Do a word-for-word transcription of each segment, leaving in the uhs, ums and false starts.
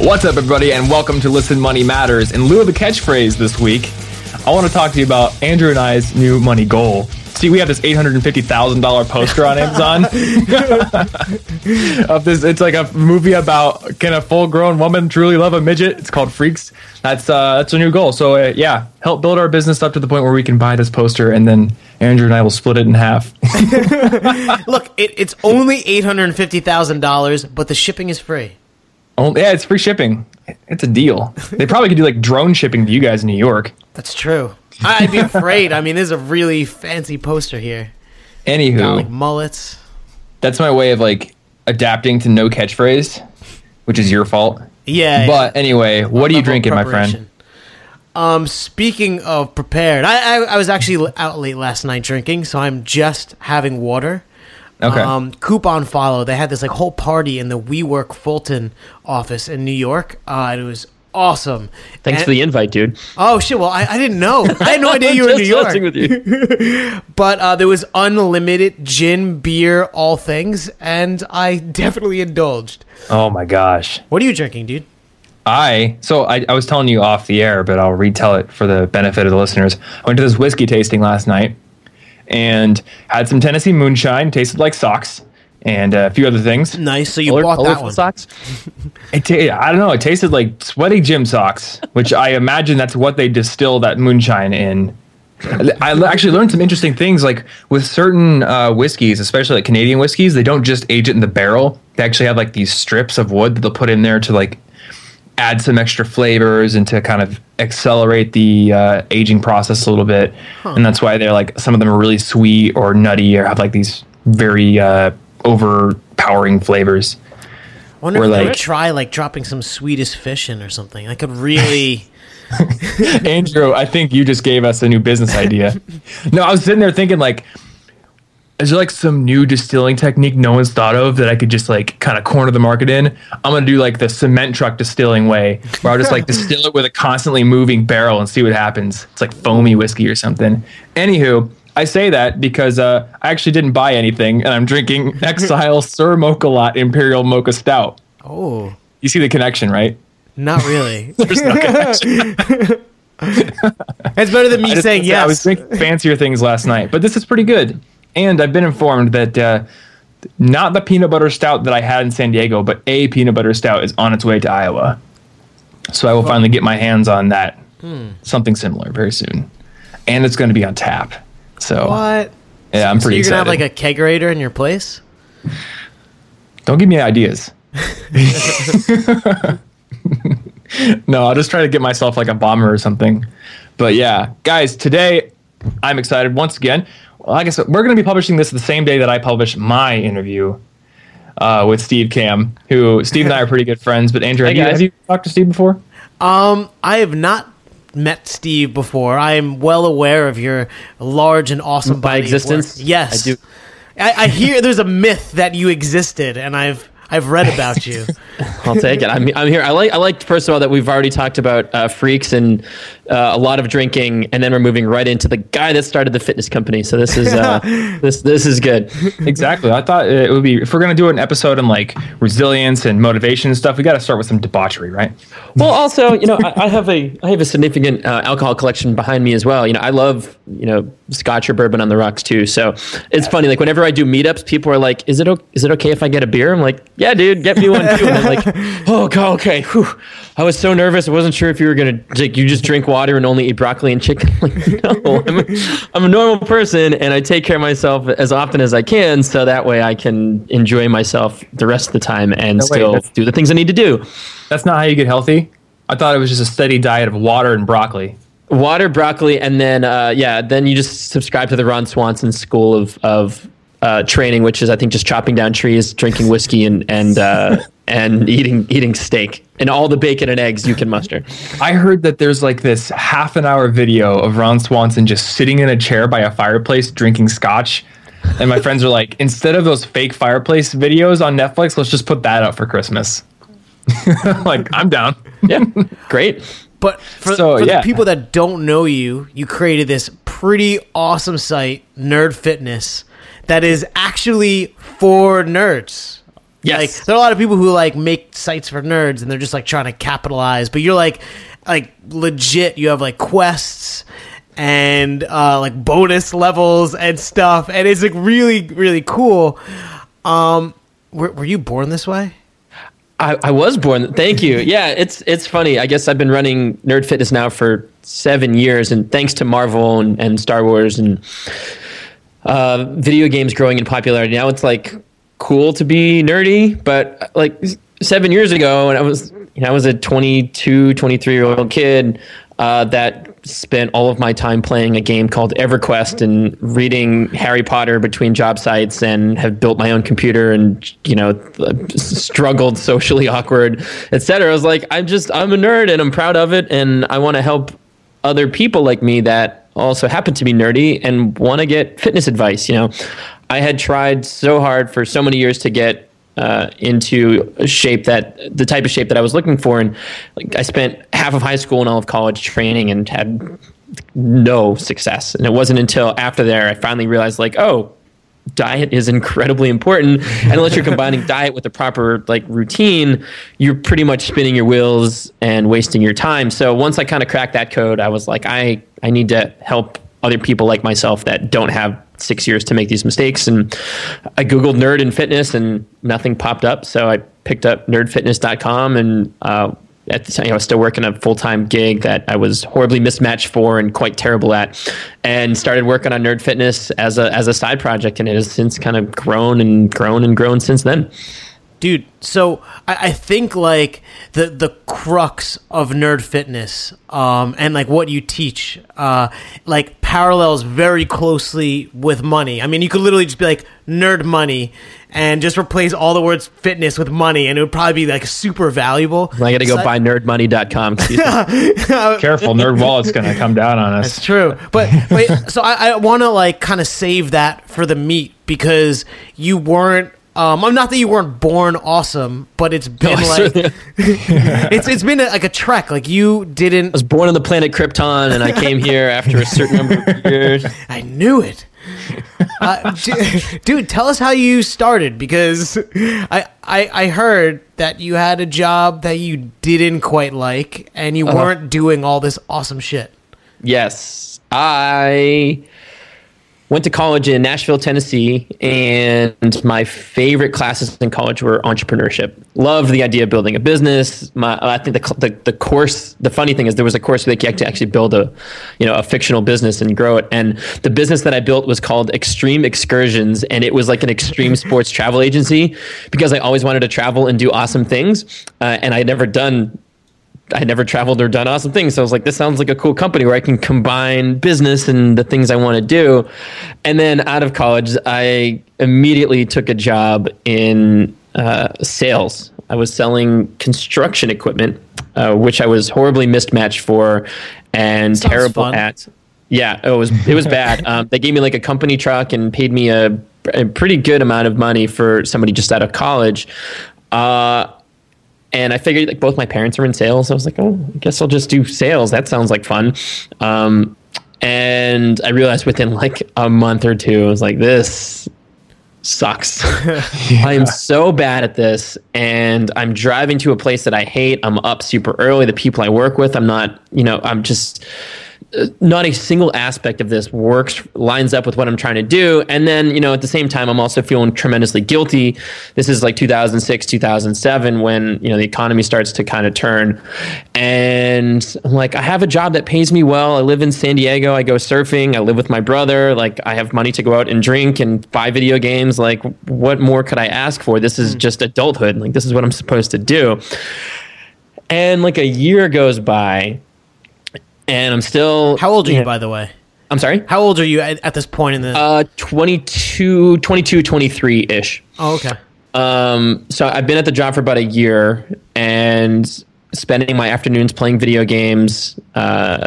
What's up, everybody, and welcome to Listen Money Matters. In lieu of the catchphrase this week, I want to talk to you about Andrew and I's new money goal. See, we have this eight hundred fifty thousand dollars poster on Amazon. of this, it's like a movie about, can a full-grown woman truly love a midget? It's called Freaks. That's uh, that's our new goal. So, uh, yeah, help build our business up to the point where we can buy this poster, and then Andrew and I will split it in half. Look, it, it's only eight hundred fifty thousand dollars, but the shipping is free. Oh, yeah, it's free shipping. It's a deal. They probably could do, like, drone shipping to you guys in New York. That's true. I'd be afraid. I mean, there's a really fancy poster here. Anywho, got, like, mullets. That's my way of, like, adapting to no catchphrase, which is your fault. Yeah. But yeah. Anyway, what Level are you drinking, my friend? Um, speaking of prepared, I, I I was actually out late last night drinking, so I'm just having water. Okay. Um, Coupon Follow. They had this like whole party in the WeWork Fulton office in New York. Uh, and it was awesome. Thanks and, for the invite, dude. Oh shit! Well, I, I didn't know. I had no idea you were in New York. With you. But uh, there was unlimited gin, beer, all things, and I definitely indulged. Oh my gosh! What are you drinking, dude? I so I, I was telling you off the air, but I'll retell it for the benefit of the listeners. I went to this whiskey tasting last night and had some Tennessee moonshine. Tasted like socks. And a few other things. Nice. So you Color, bought that one. Socks? it t- I don't know. It tasted like sweaty gym socks, which I imagine that's what they distill that moonshine in. I actually learned some interesting things. Like with certain uh, whiskeys, especially like Canadian whiskeys, they don't just age it in the barrel. They actually have like these strips of wood that they'll put in there to like add some extra flavors and to kind of accelerate the uh, aging process a little bit. Huh. And that's why they're like, some of them are really sweet or nutty or have like these very... Uh, overpowering flavors. I wonder Where if like, I try like dropping some Swedish fish in or something. I could really... Andrew, I think you just gave us a new business idea. No, I was sitting there thinking like, is there like some new distilling technique no one's thought of that I could just like kind of corner the market in? I'm going to do like the cement truck distilling way where I'll just like distill it with a constantly moving barrel and see what happens. It's like foamy whiskey or something. Anywho, I say that because uh, I actually didn't buy anything, and I'm drinking Exile Sir Mocha Lot Imperial Mocha Stout. Oh. You see the connection, right? Not really. There's no connection. That's better than me I saying just, yes. I was drinking fancier things last night, but this is pretty good. And I've been informed that uh, not the peanut butter stout that I had in San Diego, but a peanut butter stout is on its way to Iowa. So I will oh. finally get my hands on that. Hmm. Something similar very soon. And it's going to be on tap. So what? Yeah, I'm so pretty. You're gonna excited. Have like a kegerator in your place? Don't give me ideas. No, I'll just try to get myself like a bomber or something. But yeah, guys, today I'm excited once again. Well, like I said, we're gonna be publishing this the same day that I publish my interview uh, with Steve Kamb, who Steve and I are pretty good friends. But Andrew, have you, have you talked to Steve before? Um, I have not. Met Steve before. I am well aware of your large and awesome body. By existence? Yes. I do. I, I hear there's a myth that you existed, and I've I've read about you. I'll take it. I'm I'm here. I like I like first of all that we've already talked about uh, Freaks and uh, a lot of drinking, and then we're moving right into the guy that started the fitness company. So this is uh, this this is good. Exactly. I thought it would be if we're gonna do an episode on like resilience and motivation and stuff, we got to start with some debauchery, right? Well, also you know I, I have a I have a significant uh, alcohol collection behind me as well. You know I love you know Scotch or bourbon on the rocks too. So it's funny like whenever I do meetups, people are like, is it o- is it okay if I get a beer? I'm like. Yeah, dude, get me one too. And I'm like, oh, God, okay. Whew. I was so nervous. I wasn't sure if you were going to, like, you just drink water and only eat broccoli and chicken. Like, no, I'm a, I'm a normal person and I take care of myself as often as I can. So that way I can enjoy myself the rest of the time and no, still wait, do the things I need to do. That's not how you get healthy. I thought it was just a steady diet of water and broccoli. Water, broccoli, and then, uh, yeah, then you just subscribe to the Ron Swanson school of, of, Uh, training, which is I think just chopping down trees, drinking whiskey, and and uh, and eating eating steak and all the bacon and eggs you can muster. I heard that there's like this half an hour video of Ron Swanson just sitting in a chair by a fireplace drinking scotch, and my friends are like, instead of those fake fireplace videos on Netflix, let's just put that up for Christmas. Like I'm down. Yeah, great. But for, so, for yeah. the people that don't know you, you created this pretty awesome site, Nerd Fitness. That is actually for nerds. Yes. Like, there are a lot of people who like make sites for nerds and they're just like trying to capitalize, but you're like, like legit, you have like quests and uh, like bonus levels and stuff. And it's like really, really cool. Um, were, were you born this way? I, I was born. Thank you. Yeah, it's it's funny. I guess I've been running Nerd Fitness now for seven years, and thanks to Marvel and, and Star Wars and uh, video games growing in popularity, now it's like cool to be nerdy. But like seven years ago, and I was you know, I was a twenty-two, twenty-three year old kid uh, that spent all of my time playing a game called EverQuest and reading Harry Potter between job sites, and have built my own computer and, you know, struggled, socially awkward, et cetera. I was like, I'm just, I'm a nerd and I'm proud of it. And I want to help other people like me that also happen to be nerdy and want to get fitness advice. You know, I had tried so hard for so many years to get Uh, into a shape that the type of shape that I was looking for, and like I spent half of high school and all of college training and had no success. And it wasn't until after there I finally realized, like, oh, diet is incredibly important, and unless you're combining diet with the proper like routine, you're pretty much spinning your wheels and wasting your time. So once I kind of cracked that code, I was like, I I need to help other people like myself that don't have six years to make these mistakes. And I Googled nerd and fitness and nothing popped up. So I picked up nerd fitness dot com, and uh, at the time, you know, I was still working a full-time gig that I was horribly mismatched for and quite terrible at, and started working on Nerd Fitness as a, as a side project. And it has since kind of grown and grown and grown since then. Dude, so I, I think like the the crux of Nerd Fitness um, and like what you teach uh, like parallels very closely with money. I mean, you could literally just be like nerd money and just replace all the words fitness with money, and it would probably be like super valuable. Well, I got to go so buy I, nerd money dot com. Careful, Nerd Wallet's going to come down on us. That's true. But, but so I, I want to like kind of save that for the meat, because you weren't Um, not that you weren't born awesome, but it's been no, like it's it's been a, like a trek. Like you didn't. I was born on the planet Krypton, and I came here after a certain number of years. I knew it, uh, dude, dude. Tell us how you started, because I, I I heard that you had a job that you didn't quite like, and you uh-huh. weren't doing all this awesome shit. Yes, I. Went to college in Nashville, Tennessee, and my favorite classes in college were entrepreneurship. Loved the idea of building a business. My, I think the, the the course, the funny thing is, there was a course where you had to actually build a, you know, a fictional business and grow it. And the business that I built was called Extreme Excursions, and it was like an extreme sports travel agency, because I always wanted to travel and do awesome things, uh, and I had never done. I had never traveled or done awesome things. So I was like, this sounds like a cool company where I can combine business and the things I want to do. And then out of college, I immediately took a job in uh, sales. I was selling construction equipment, uh, which I was horribly mismatched for and sounds terrible fun. At. Yeah, it was it was bad. Um, they gave me like a company truck and paid me a, a pretty good amount of money for somebody just out of college. Uh And I figured, like, both my parents were in sales. I was like, oh, I guess I'll just do sales. That sounds like fun. Um, and I realized within like a month or two, I was like, this sucks. Yeah. I am so bad at this. And I'm driving to a place that I hate. I'm up super early. The people I work with, I'm not, you know, I'm just not a single aspect of this works, lines up with what I'm trying to do. And then, you know, at the same time, I'm also feeling tremendously guilty. This is like two thousand six, two thousand seven, when, you know, the economy starts to kind of turn. And I'm like, I have a job that pays me well. I live in San Diego. I go surfing. I live with my brother. Like, I have money to go out and drink and buy video games. Like, what more could I ask for? This is just adulthood. Like, this is what I'm supposed to do. And like a year goes by. And I'm still... How old are you, yeah. by the way? I'm sorry? How old are you at, at this point in the... Uh, twenty-two, twenty-two, twenty-three-ish. Oh, okay. Um, so I've been at the job for about a year and spending my afternoons playing video games, uh,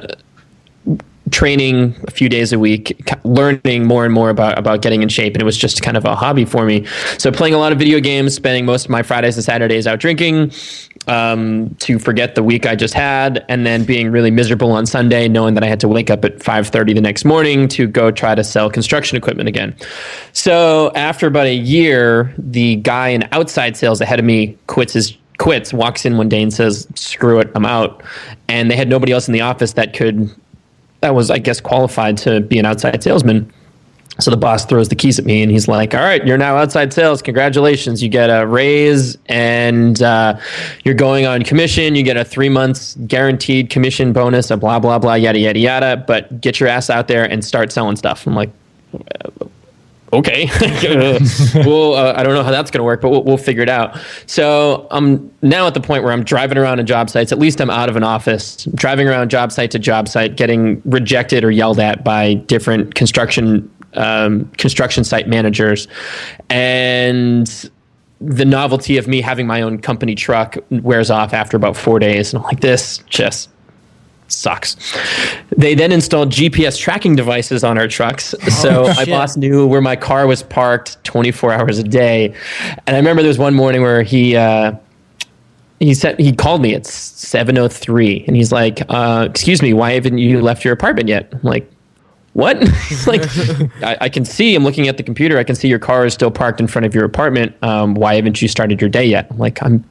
training a few days a week, learning more and more about, about getting in shape. And it was just kind of a hobby for me. So playing a lot of video games, spending most of my Fridays and Saturdays out drinking... um, to forget the week I just had, and then being really miserable on Sunday, knowing that I had to wake up at five thirty the next morning to go try to sell construction equipment again. So after about a year, the guy in outside sales ahead of me quits his quits, walks in one day and says, "Screw it, I'm out." And they had nobody else in the office that could, that was, I guess, qualified to be an outside salesman. So the boss throws the keys at me and he's like, "All right, you're now outside sales. Congratulations. You get a raise and uh, you're going on commission. You get a three months guaranteed commission bonus, a blah, blah, blah, yada, yada, yada. But get your ass out there and start selling stuff." I'm like, okay. well, uh, I don't know how that's going to work, but we'll, we'll figure it out. So I'm now at the point where I'm driving around on job sites. At least I'm out of an office, driving around job site to job site, getting rejected or yelled at by different construction um, construction site managers. And the novelty of me having my own company truck wears off after about four days. And I'm like, this just sucks. They then installed G P S tracking devices on our trucks. So oh, my boss knew where my car was parked twenty-four hours a day. And I remember there was one morning where he, uh, he said, he called me at seven oh three and he's like, uh, "Excuse me, why haven't you left your apartment yet?" I'm like, "What?" He's like, I, I can see, I'm looking at the computer. I can see your car is still parked in front of your apartment. Um, why haven't you started your day yet?" I'm like, "I'm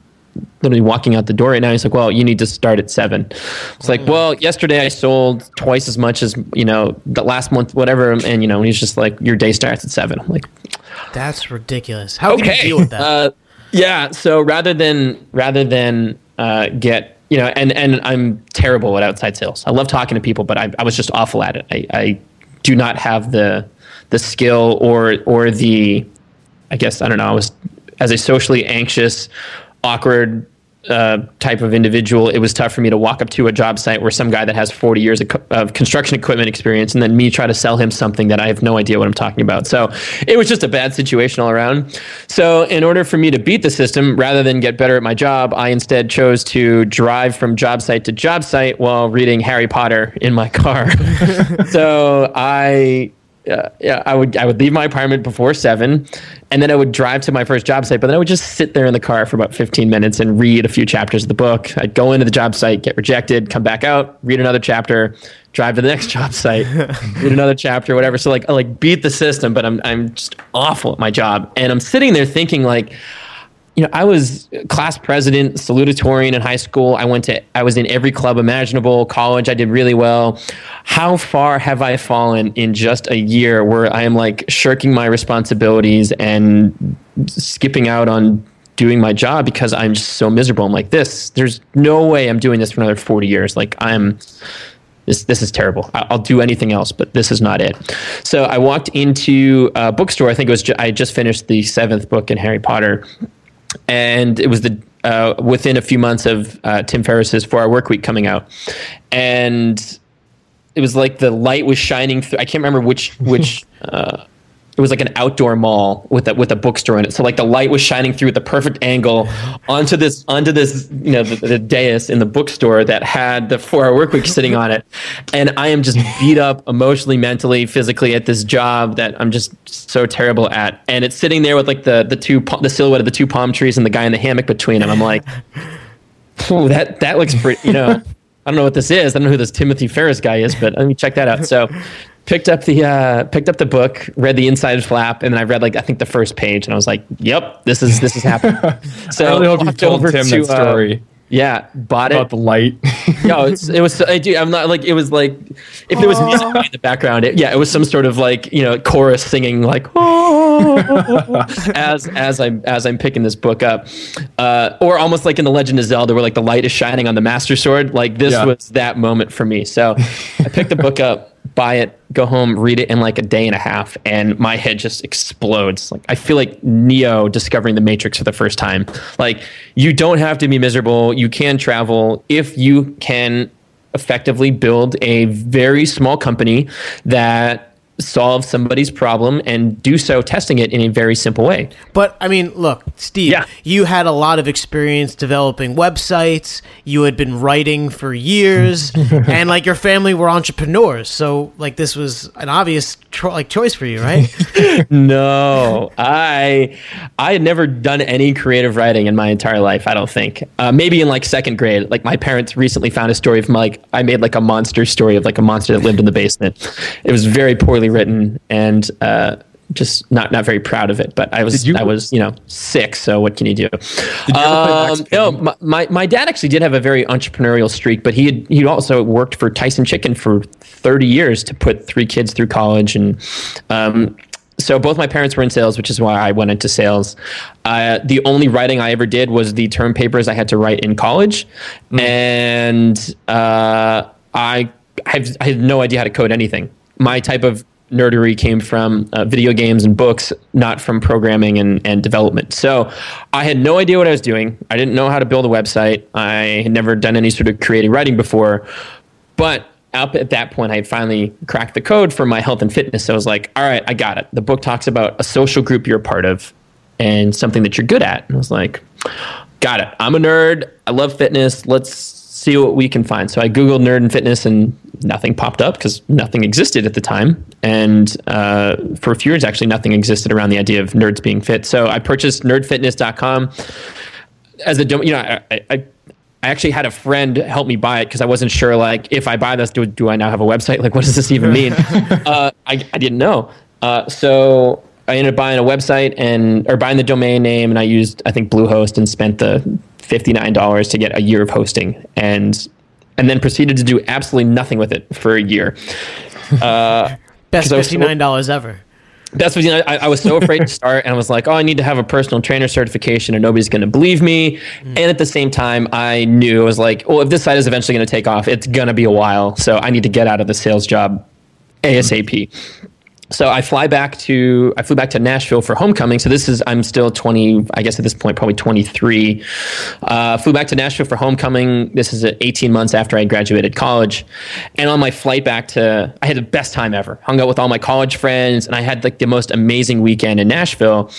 literally walking out the door right now." He's like, "Well, you need to start at seven." It's like, "Well, yesterday I sold twice as much as, you know, the last month, whatever." And, you know, and he's just like, "Your day starts at seven." I'm like, that's ridiculous. How okay. can you deal with that? Uh, yeah. So rather than, rather than uh, get, you know, and, and I'm terrible at outside sales. I love talking to people, but I, I was just awful at it. I, I do not have the, the skill or, or the, I guess, I don't know. I was, as a socially anxious, awkward uh, type of individual, it was tough for me to walk up to a job site where some guy that has forty years of, co- of construction equipment experience and then me try to sell him something that I have no idea what I'm talking about. So it was just a bad situation all around. So in order for me to beat the system, rather than get better at my job, I instead chose to drive from job site to job site while reading Harry Potter in my car. So I... Uh, yeah, I would I would leave my apartment before seven, and then I would drive to my first job site, but then I would just sit there in the car for about fifteen minutes and read a few chapters of the book. I'd go into the job site, get rejected, come back out, read another chapter, drive to the next job site, read another chapter, whatever. So like I like beat the system, but I'm I'm just awful at my job. And I'm sitting there thinking like, you know, I was class president, salutatorian in high school. I went to, I was in every club imaginable. College, I did really well. How far have I fallen in just a year where I am like shirking my responsibilities and skipping out on doing my job because I'm just so miserable? I'm like, this, there's no way I'm doing this for another forty years. Like I'm, this this is terrible. I'll do anything else, but this is not it. So I walked into a bookstore. I think it was, I just finished the seventh book in Harry Potter. And it was the uh, within a few months of uh, Tim Ferriss's Four Hour Workweek coming out, and it was like the light was shining through. I can't remember which which uh, it was like an outdoor mall with a, with a bookstore in it. So like the light was shining through at the perfect angle onto this onto this you know the, the dais in the bookstore that had the Four Hour Workweek sitting on it, and I am just beat up emotionally, mentally, physically at this job that I'm just so terrible at, and it's sitting there with like the the two the silhouette of the two palm trees and the guy in the hammock between them. I'm like, oh, that that looks pretty. You know, I don't know what this is. I don't know who this Timothy Ferris guy is, but let me check that out. So, picked up the uh, picked up the book, read the inside flap, and then I read like I think the first page, and I was like, yep, this is this is happening. So I really hope you told Tim to, that story. Uh, Yeah, bought about it. About the light. No, it's, it was. I do. I'm not like it was like if there was Aww. music in the background. It, yeah, it was some sort of like you know chorus singing like oh, as as I'm as I'm picking this book up, uh, or almost like in The Legend of Zelda where like the light is shining on the Master Sword. Like this yeah. was that moment for me. So I picked the book up, buy it, go home, read it in like a day and a half, and my head just explodes. Like I feel like Neo discovering the Matrix for the first time. Like you don't have to be miserable. You can travel if you can effectively build a very small company that solve somebody's problem and do so testing it in a very simple way. But I mean, look, Steve, yeah. you had a lot of experience developing websites. You had been writing for years and like your family were entrepreneurs. So like this was an obvious tro- like choice for you, right? No, I, I had never done any creative writing in my entire life. I don't think uh, maybe in like second grade, like my parents recently found a story of my, like, I made like a monster story of like a monster that lived in the basement. It was very poorly written and uh just not not very proud of it, but I was you, I was you know sick, so what can you do? You um, no, my, my my dad actually did have a very entrepreneurial streak, but he had he also worked for Tyson Chicken for thirty years to put three kids through college, and um, so both my parents were in sales, which is why I went into sales. Uh, the only writing I ever did was the term papers I had to write in college, mm. and uh, I I've, I had no idea how to code anything. My type of nerdery came from uh, video games and books, not from programming and, and development. So I had no idea what I was doing. I didn't know how to build a website. I had never done any sort of creative writing before. But up at that point, I had finally cracked the code for my health and fitness. So I was like, all right, I got it. The book talks about a social group you're a part of and something that you're good at. And I was like, got it. I'm a nerd. I love fitness. Let's see what we can find. So I Googled nerd and fitness and nothing popped up because nothing existed at the time. And uh, for a few years, actually, nothing existed around the idea of nerds being fit. So I purchased nerd fitness dot com as the, you know, I, I, I actually had a friend help me buy it because I wasn't sure, like, if I buy this, do, do I now have a website? Like, what does this even mean? uh, I, I didn't know. Uh, so I ended up buying a website and, or buying the domain name. And I used, I think, Bluehost and spent the fifty-nine dollars to get a year of hosting, and and then proceeded to do absolutely nothing with it for a year. Uh, Best fifty-nine dollars so, ever. Best fifty-nine dollars. I, I was so afraid to start, and I was like, oh, I need to have a personal trainer certification, or nobody's going to believe me. Mm. And at the same time, I knew, I was like, well, if this site is eventually going to take off, it's going to be a while, so I need to get out of the sales job ASAP. Mm. So I fly back to, I flew back to Nashville for homecoming. So this is, I'm still twenty, I guess at this point, probably twenty-three. Uh, flew back to Nashville for homecoming. This is eighteen months after I graduated college. And on my flight back to, I had the best time ever. Hung out with all my college friends, and I had like the most amazing weekend in Nashville.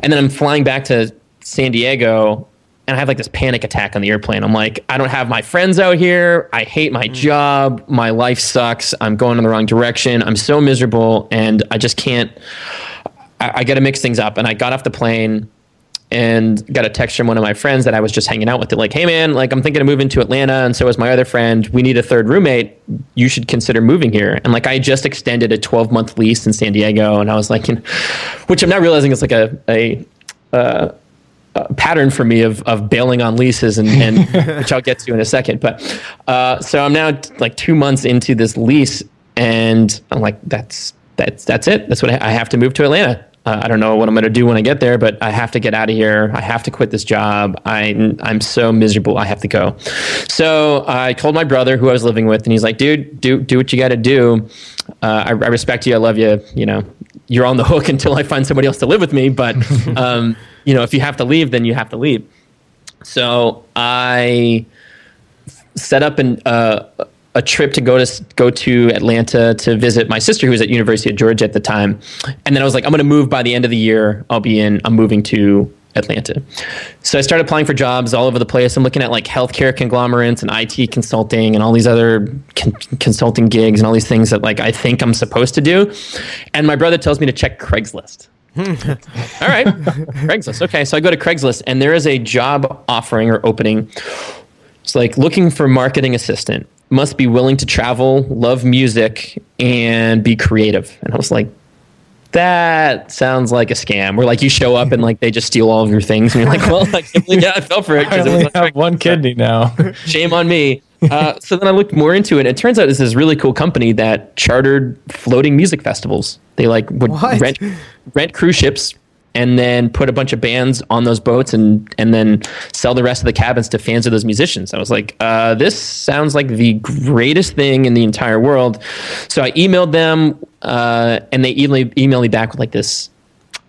And then I'm flying back to San Diego, and I have like this panic attack on the airplane. I'm like, I don't have my friends out here. I hate my job. My life sucks. I'm going in the wrong direction. I'm so miserable, and I just can't. I, I got to mix things up. And I got off the plane and got a text from one of my friends that I was just hanging out with. It like, hey man, like I'm thinking of moving to Atlanta, and so is my other friend. We need a third roommate. You should consider moving here. And like I just extended a twelve month lease in San Diego, and I was like, you know, which I'm not realizing is like a a. Uh, Uh, pattern for me of of bailing on leases, and, and which I'll get to in a second. But uh, so I'm now t- like two months into this lease, and I'm like, that's that's that's it. That's what I, I have to move to Atlanta. Uh, I don't know what I'm going to do when I get there, but I have to get out of here. I have to quit this job. I I'm so miserable. I have to go. So I told my brother who I was living with, and he's like, dude, do do what you got to do. Uh, I, I respect you. I love you. You know, you're on the hook until I find somebody else to live with me, but. Um, You know, if you have to leave, then you have to leave. So I set up an, uh, a trip to go to go to Atlanta to visit my sister, who was at University of Georgia at the time. And then I was like, I'm going to move by the end of the year. I'll be in. I'm moving to Atlanta. So I started applying for jobs all over the place. I'm looking at like healthcare conglomerates and I T consulting and all these other con- consulting gigs and all these things that like I think I'm supposed to do. And my brother tells me to check Craigslist. All right, Craigslist. Okay, so I go to Craigslist, and there is a job offering or opening. It's like looking for marketing assistant. Must be willing to travel, love music, and be creative. And I was like, that sounds like a scam. Where like you show up and like they just steal all of your things, and you're like, well, like, yeah, I fell for it. I only have like one kidney now. Shame on me. Uh, so then I looked more into it. It turns out it's this really cool company that chartered floating music festivals. They like would rent, rent cruise ships and then put a bunch of bands on those boats and, and then sell the rest of the cabins to fans of those musicians. I was like, uh, this sounds like the greatest thing in the entire world. So I emailed them uh, and they emailed, emailed me back with like this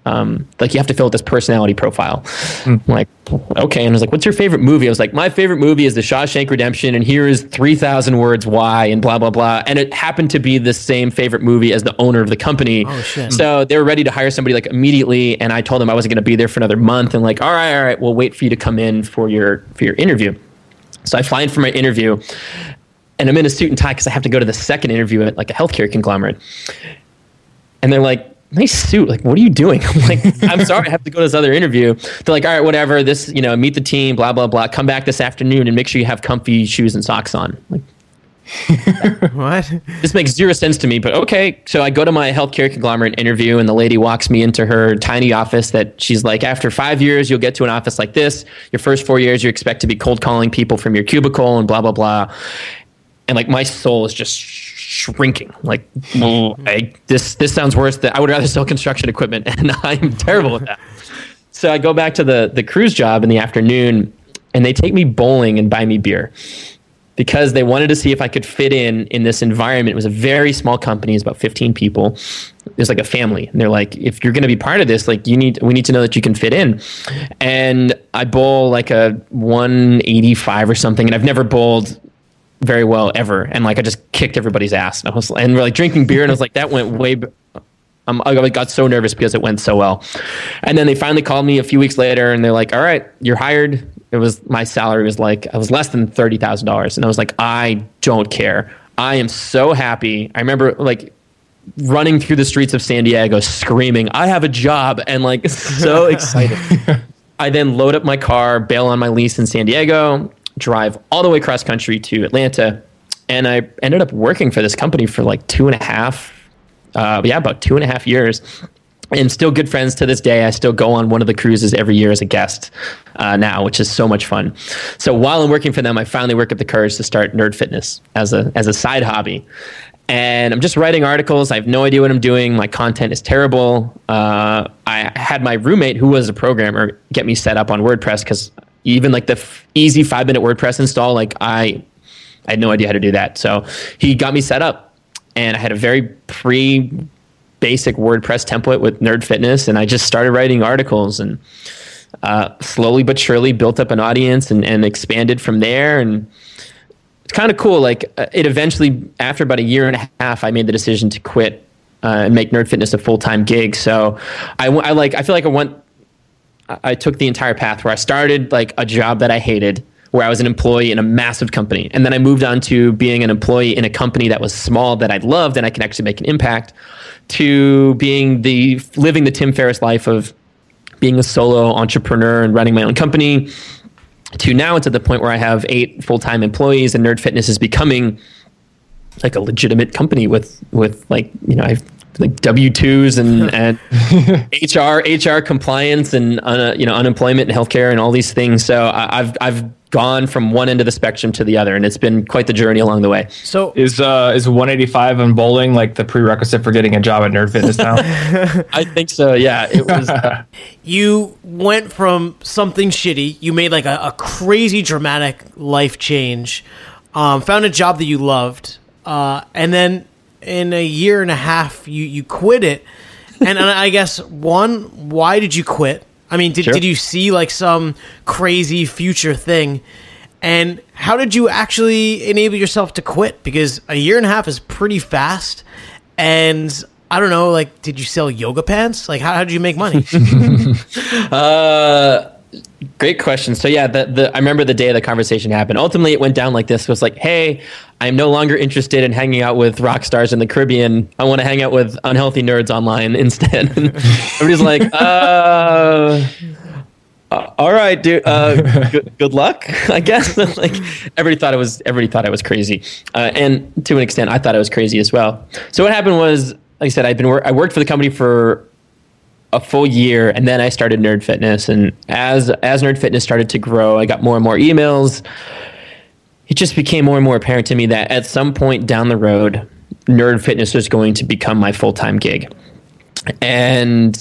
Um, like, you have to fill out this personality profile. Mm. I'm like, okay. And I was like, what's your favorite movie? I was like, my favorite movie is The Shawshank Redemption, and here is three thousand words why, and blah, blah, blah. And it happened to be the same favorite movie as the owner of the company. Oh, shit. So they were ready to hire somebody, like, immediately. And I told them I wasn't going to be there for another month. And like, all right, all right, we'll wait for you to come in for your, for your interview. So I fly in for my interview, and I'm in a suit and tie because I have to go to the second interview at like a healthcare conglomerate. And they're like, nice suit. Like, what are you doing? I'm like, I'm sorry, I have to go to this other interview. They're like, all right, whatever. This, you know, meet the team, blah, blah, blah. Come back this afternoon and make sure you have comfy shoes and socks on. I'm like, what? This makes zero sense to me, but okay. So I go to my healthcare conglomerate interview, and the lady walks me into her tiny office that she's like, after five years, you'll get to an office like this. Your first four years, you expect to be cold calling people from your cubicle and blah, blah, blah. And like, my soul is just shrinking. Like, well, I, this this sounds worse than, I would rather sell construction equipment, and I'm terrible at that. So I go back to the the cruise job in the afternoon, and they take me bowling and buy me beer because they wanted to see if I could fit in in this environment. It was a very small company. It was about fifteen people. It was like a family. And they're like, if you're going to be part of this, like, you need, we need to know that you can fit in. And I bowl like a one eighty-five or something, and I've never bowled very well ever, and like, I just kicked everybody's ass, and I was, and we're like drinking beer, and I was like, that went way b- um, I got so nervous because it went so well. And then they finally called me a few weeks later, and they're like, all right, you're hired. It was, my salary was like, I was less than thirty thousand dollars, and I was like, I don't care, I am so happy. I remember like running through the streets of San Diego screaming, I have a job, and like, so excited. I then load up my car, bail on my lease in San Diego, drive all the way cross country to Atlanta, and I ended up working for this company for like two and a half, uh, yeah, about two and a half years, and still good friends to this day. I still go on one of the cruises every year as a guest uh, now, which is so much fun. So while I'm working for them, I finally work up the courage to start Nerd Fitness as a as a side hobby. And I'm just writing articles. I have no idea what I'm doing. My content is terrible. Uh, I had my roommate, who was a programmer, get me set up on WordPress, because even like the f- easy five minute WordPress install, like I, I had no idea how to do that. So he got me set up, and I had a very pre basic WordPress template with Nerd Fitness. And I just started writing articles, and uh, slowly but surely built up an audience, and, and expanded from there. And it's kind of cool. Like, it eventually, after about a year and a half, I made the decision to quit uh, and make Nerd Fitness a full-time gig. So I, I like, I feel like I want, I took the entire path where I started like a job that I hated, where I was an employee in a massive company. And then I moved on to being an employee in a company that was small, that I loved, and I can actually make an impact, to being the, living the Tim Ferriss life of being a solo entrepreneur and running my own company, to now it's at the point where I have eight full-time employees, and Nerd Fitness is becoming like a legitimate company with, with like, you know, I've, like W two's and, and H R, H R compliance, and uh, you know, unemployment and healthcare and all these things. So I, I've I've gone from one end of the spectrum to the other, and it's been quite the journey along the way. So is uh, is one eighty-five and bowling like the prerequisite for getting a job at Nerd Fitness now? I think so. Yeah, it was. Uh, you went from something shitty. You made like a, a crazy dramatic life change. Um, found a job that you loved, uh, and then, in a year and a half, you, you quit it. And, and I guess, one, why did you quit? I mean, did, sure. did you see like some crazy future thing? And how did you actually enable yourself to quit? Because a year and a half is pretty fast. And I don't know, like, did you sell yoga pants? Like, how, how did you make money? uh, Great question. So yeah, the, the, I remember the day the conversation happened. Ultimately, it went down like this. It was like, hey, I'm no longer interested in hanging out with rock stars in the Caribbean. I want to hang out with unhealthy nerds online instead. Everybody's like, uh, uh, all right, dude. Uh, g- good luck, I guess. Like, everybody thought it was. Everybody thought I was crazy, uh, and to an extent, I thought I was crazy as well. So what happened was, like I said, I've been wor- I worked for the company for a full year, and then I started Nerd Fitness, and as as Nerd Fitness started to grow, I got more and more emails. It just became more and more apparent to me that at some point down the road, Nerd Fitness was going to become my full-time gig. And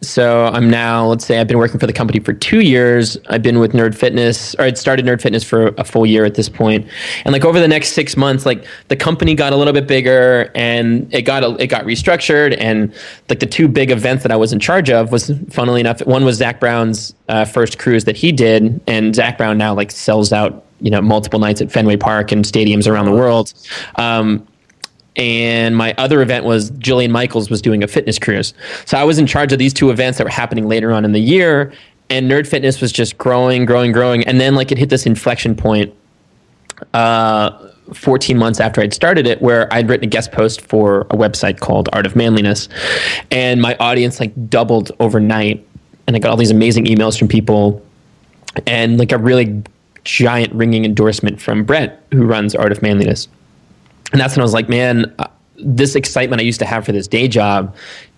So I'm now, let's say I've been working for the company for two years. I've been with Nerd Fitness, or I'd started Nerd Fitness for a full year at this point. And like over the next six months, like the company got a little bit bigger and it got, a, it got restructured. And like the two big events that I was in charge of was, funnily enough, one was Zac Brown's uh, first cruise that he did. And Zac Brown now like sells out, you know, multiple nights at Fenway Park and stadiums around the world. Um, And my other event was Jillian Michaels was doing a fitness cruise. So I was in charge of these two events that were happening later on in the year. And Nerd Fitness was just growing, growing, growing. And then like it hit this inflection point uh, fourteen months after I'd started it, where I'd written a guest post for a website called Art of Manliness. And my audience like doubled overnight. And I got all these amazing emails from people. And like a really giant ringing endorsement from Brett, who runs Art of Manliness. And that's when I was like, man, uh, this excitement I used to have for this day job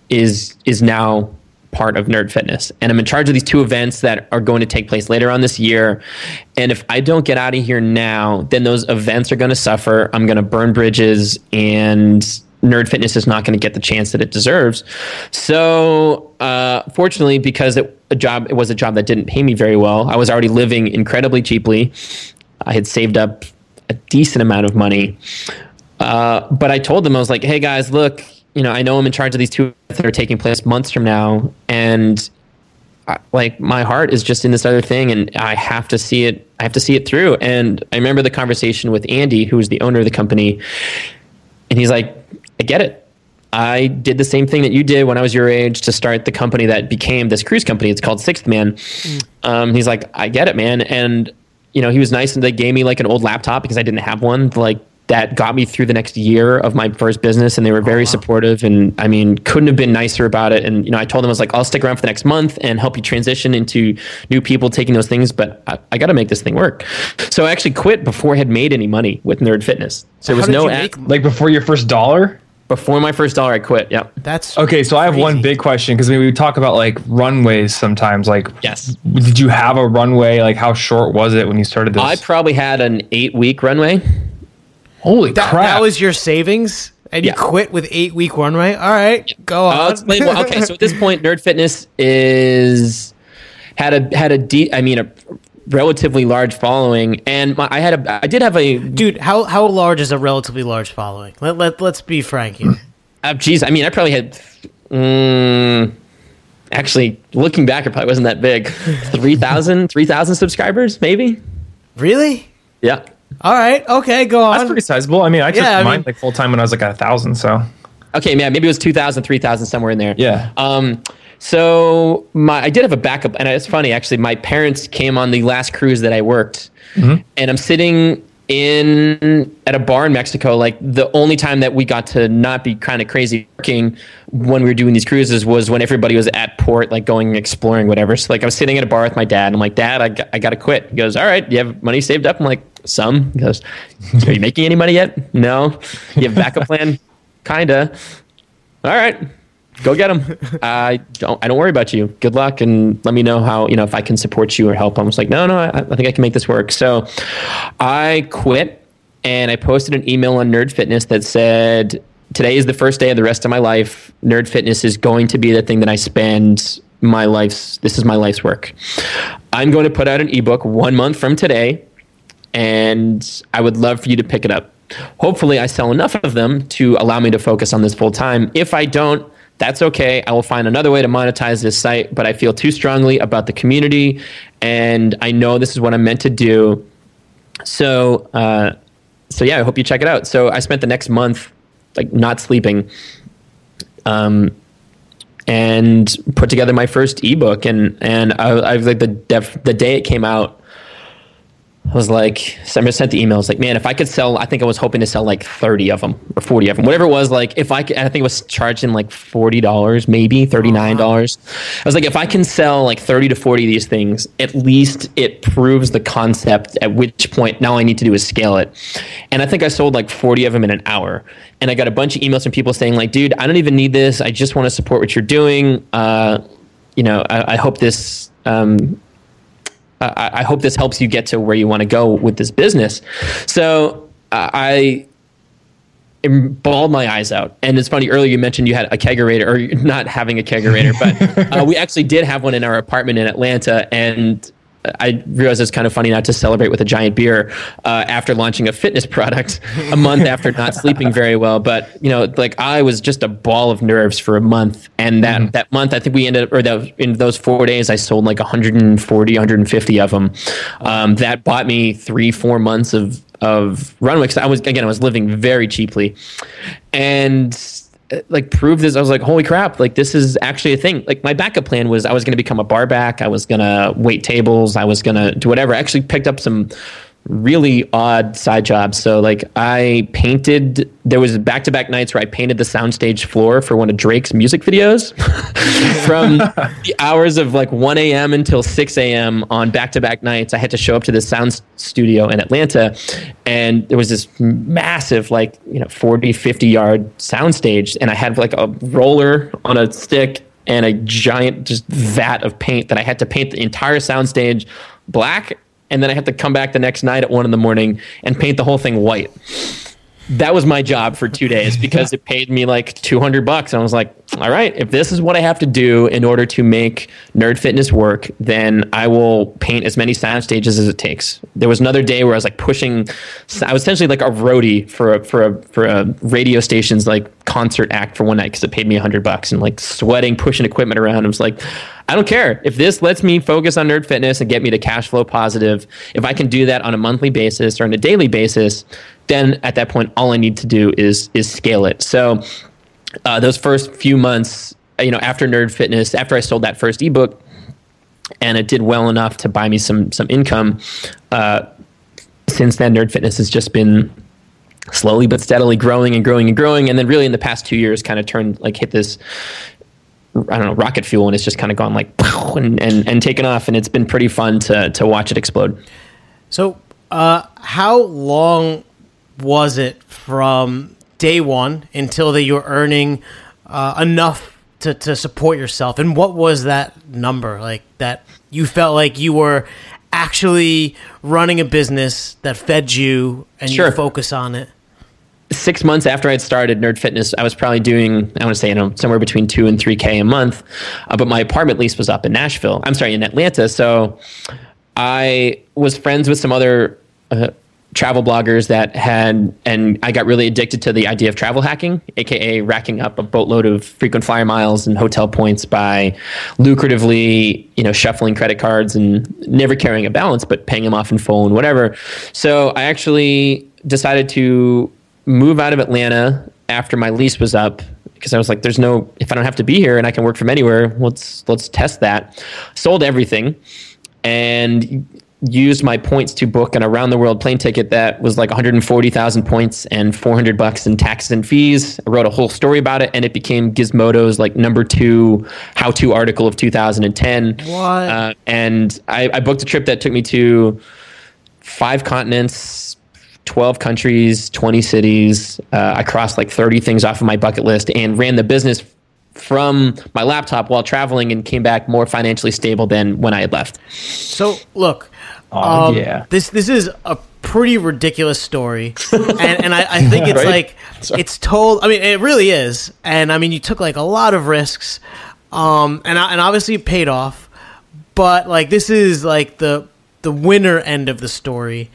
is is now part of Nerd Fitness. And I'm in charge of these two events that are going to take place later on this year. And if I don't get out of here now, then those events are going to suffer. I'm going to burn bridges, and Nerd Fitness is not going to get the chance that it deserves. So uh, fortunately, because it, a job, it was a job that didn't pay me very well, I was already living incredibly cheaply. I had saved up a decent amount of money. Uh, but I told them, I was like, hey guys, look, you know, I know I'm in charge of these two that are taking place months from now. And I, like my heart is just in this other thing, and I have to see it. I have to see it through. And I remember the conversation with Andy, who was the owner of the company. And he's like, I get it. I did the same thing that you did when I was your age to start the company that became this cruise company. It's called Sixth Man. Mm. Um, he's like, I get it, man. And you know, he was nice, and they gave me like an old laptop because I didn't have one. Like, that got me through the next year of my first business, and they were very oh, wow. supportive, and I mean, couldn't have been nicer about it. And you know, I told them, I was like, I'll stick around for the next month and help you transition into new people taking those things, but I, I got to make this thing work. So I actually quit before I had made any money with Nerd Fitness. So it was no act- make- like before your first dollar. Before my first dollar, I quit. Yep. That's okay. So I have crazy. one big question, because I mean, we talk about like runways sometimes. Like, yes. Did you have a runway? Like, how short was it when you started this? I probably had an eight-week runway. Holy that, crap. That was your savings? And yeah. you quit with eight week runway? All right, yeah. go on. I'll explain well. Okay, so at this point, Nerd Fitness is had a had a de- I mean a relatively large following, and my, I had a I did have a dude. How how large is a relatively large following? Let let let's be frank here. Jeez, uh, I mean, I probably had. Um, actually, looking back, it probably wasn't that big. three thousand subscribers, maybe. Really? Yeah. All right. Okay. Go on. That's pretty sizable. I mean, I took yeah, I mine mean, like full time when I was like at a thousand. So, okay, man, maybe it was two thousand, three thousand, somewhere in there. Yeah. Um. So my, I did have a backup, and it's funny actually. My parents came on the last cruise that I worked, mm-hmm. and I'm sitting in at a bar in Mexico. Like the only time that we got to not be kind of crazy working when we were doing these cruises was when everybody was at port, like going exploring, whatever. So like I was sitting at a bar with my dad, and I'm like, Dad, I got, I got to quit. He goes, all right, you have money saved up? I'm like, some. He goes, are you making any money yet? No. You have a backup plan? Kinda. All right, go get them. I don't. I don't worry about you. Good luck, and let me know how, you know, if I can support you or help. I was like, no, no, I, I think I can make this work. So I quit, and I posted an email on Nerd Fitness that said, today is the first day of the rest of my life. Nerd Fitness is going to be the thing that I spend my life's. This is my life's work. I'm going to put out an ebook one month from today, and I would love for you to pick it up. Hopefully I sell enough of them to allow me to focus on this full time. If I don't, that's okay. I will find another way to monetize this site, but I feel too strongly about the community, and I know this is what I'm meant to do. So, uh, so yeah, I hope you check it out. So I spent the next month like not sleeping, um, and put together my first ebook, and, and I, I was like the def- the day it came out, I was like, so I sent the email. I was like, man, if I could sell, I think I was hoping to sell like thirty of them or forty of them, whatever it was. Like, if I could, I think it was charging like forty dollars, maybe thirty-nine dollars. I was like, if I can sell like thirty to forty of these things, at least it proves the concept, at which point now all I need to do is scale it. And I think I sold like forty of them in an hour. And I got a bunch of emails from people saying like, dude, I don't even need this. I just want to support what you're doing. Uh, you know, I, I hope this, um, Uh, I, I hope this helps you get to where you want to go with this business. So uh, I bawled my eyes out. And it's funny, earlier you mentioned you had a kegerator, or not having a kegerator, but uh, we actually did have one in our apartment in Atlanta. And I realized it's kind of funny not to celebrate with a giant beer uh, after launching a fitness product a month after not sleeping very well. But, you know, like I was just a ball of nerves for a month. And that, mm-hmm. that month, I think we ended up, or that, in those four days, I sold like one hundred forty, one hundred fifty of them. Um, that bought me three, four months of, of runway. Cause I was, again, I was living very cheaply. And like prove this. I was like, holy crap. Like this is actually a thing. Like my backup plan was I was going to become a bar back. I was going to wait tables. I was going to do whatever. I actually picked up some really odd side jobs. So like I painted, there was back to back nights where I painted the soundstage floor for one of Drake's music videos from the hours of like one a.m. until six a.m. on back to back nights. I had to show up to the sound studio in Atlanta, and there was this massive, like, you know, forty, fifty yard soundstage, and I had like a roller on a stick and a giant just vat of paint that I had to paint the entire soundstage black. And then I had to come back the next night at one in the morning and paint the whole thing white. That was my job for two days because it paid me like two hundred bucks. And I was like, all right, if this is what I have to do in order to make Nerd Fitness work, then I will paint as many sound stages as it takes. There was another day where I was like pushing, I was essentially like a roadie for a, for a, for a radio station's like concert act for one night because it paid me a hundred bucks and like sweating, pushing equipment around. I was like, I don't care. If this lets me focus on Nerd Fitness and get me to cash flow positive, if I can do that on a monthly basis or on a daily basis, then at that point, all I need to do is is scale it. So uh, those first few months, you know, after Nerd Fitness, after I sold that first ebook, and it did well enough to buy me some some income. Uh, since then, Nerd Fitness has just been slowly but steadily growing and growing and growing, and then really in the past two years, kind of turned like hit this, I don't know, rocket fuel, and it's just kind of gone like and and, and taken off, and it's been pretty fun to to watch it explode. So uh, how long was it from day one until that you were earning uh, enough to, to support yourself? And what was that number like that you felt like you were actually running a business that fed you and sure. you focus on it? Six months after I'd started Nerd Fitness, I was probably doing, I want to say, you know, somewhere between two and three K a month. Uh, but my apartment lease was up in Nashville. I'm sorry, in Atlanta. So I was friends with some other uh, travel bloggers that had, and I got really addicted to the idea of travel hacking, aka racking up a boatload of frequent flyer miles and hotel points by lucratively, you know, shuffling credit cards and never carrying a balance, but paying them off in full and whatever. So I actually decided to move out of Atlanta after my lease was up because I was like, there's no, if I don't have to be here and I can work from anywhere, let's, let's test that. Sold everything and used my points to book an around the world plane ticket that was like one hundred forty thousand points and four hundred bucks in taxes and fees. I wrote a whole story about it and it became Gizmodo's like number two how to article of two thousand ten. What? Uh, and I, I booked a trip that took me to five continents, twelve countries, twenty cities. Uh, I crossed like thirty things off of my bucket list and ran the business from my laptop while traveling and came back more financially stable than when I had left. So look, Oh, um, yeah. This this is a pretty ridiculous story, and, and I, I think it's right? like Sorry. It's told. I mean, it really is, and I mean, you took like a lot of risks, um, and and obviously it paid off. But like, this is like the the winner end of the story,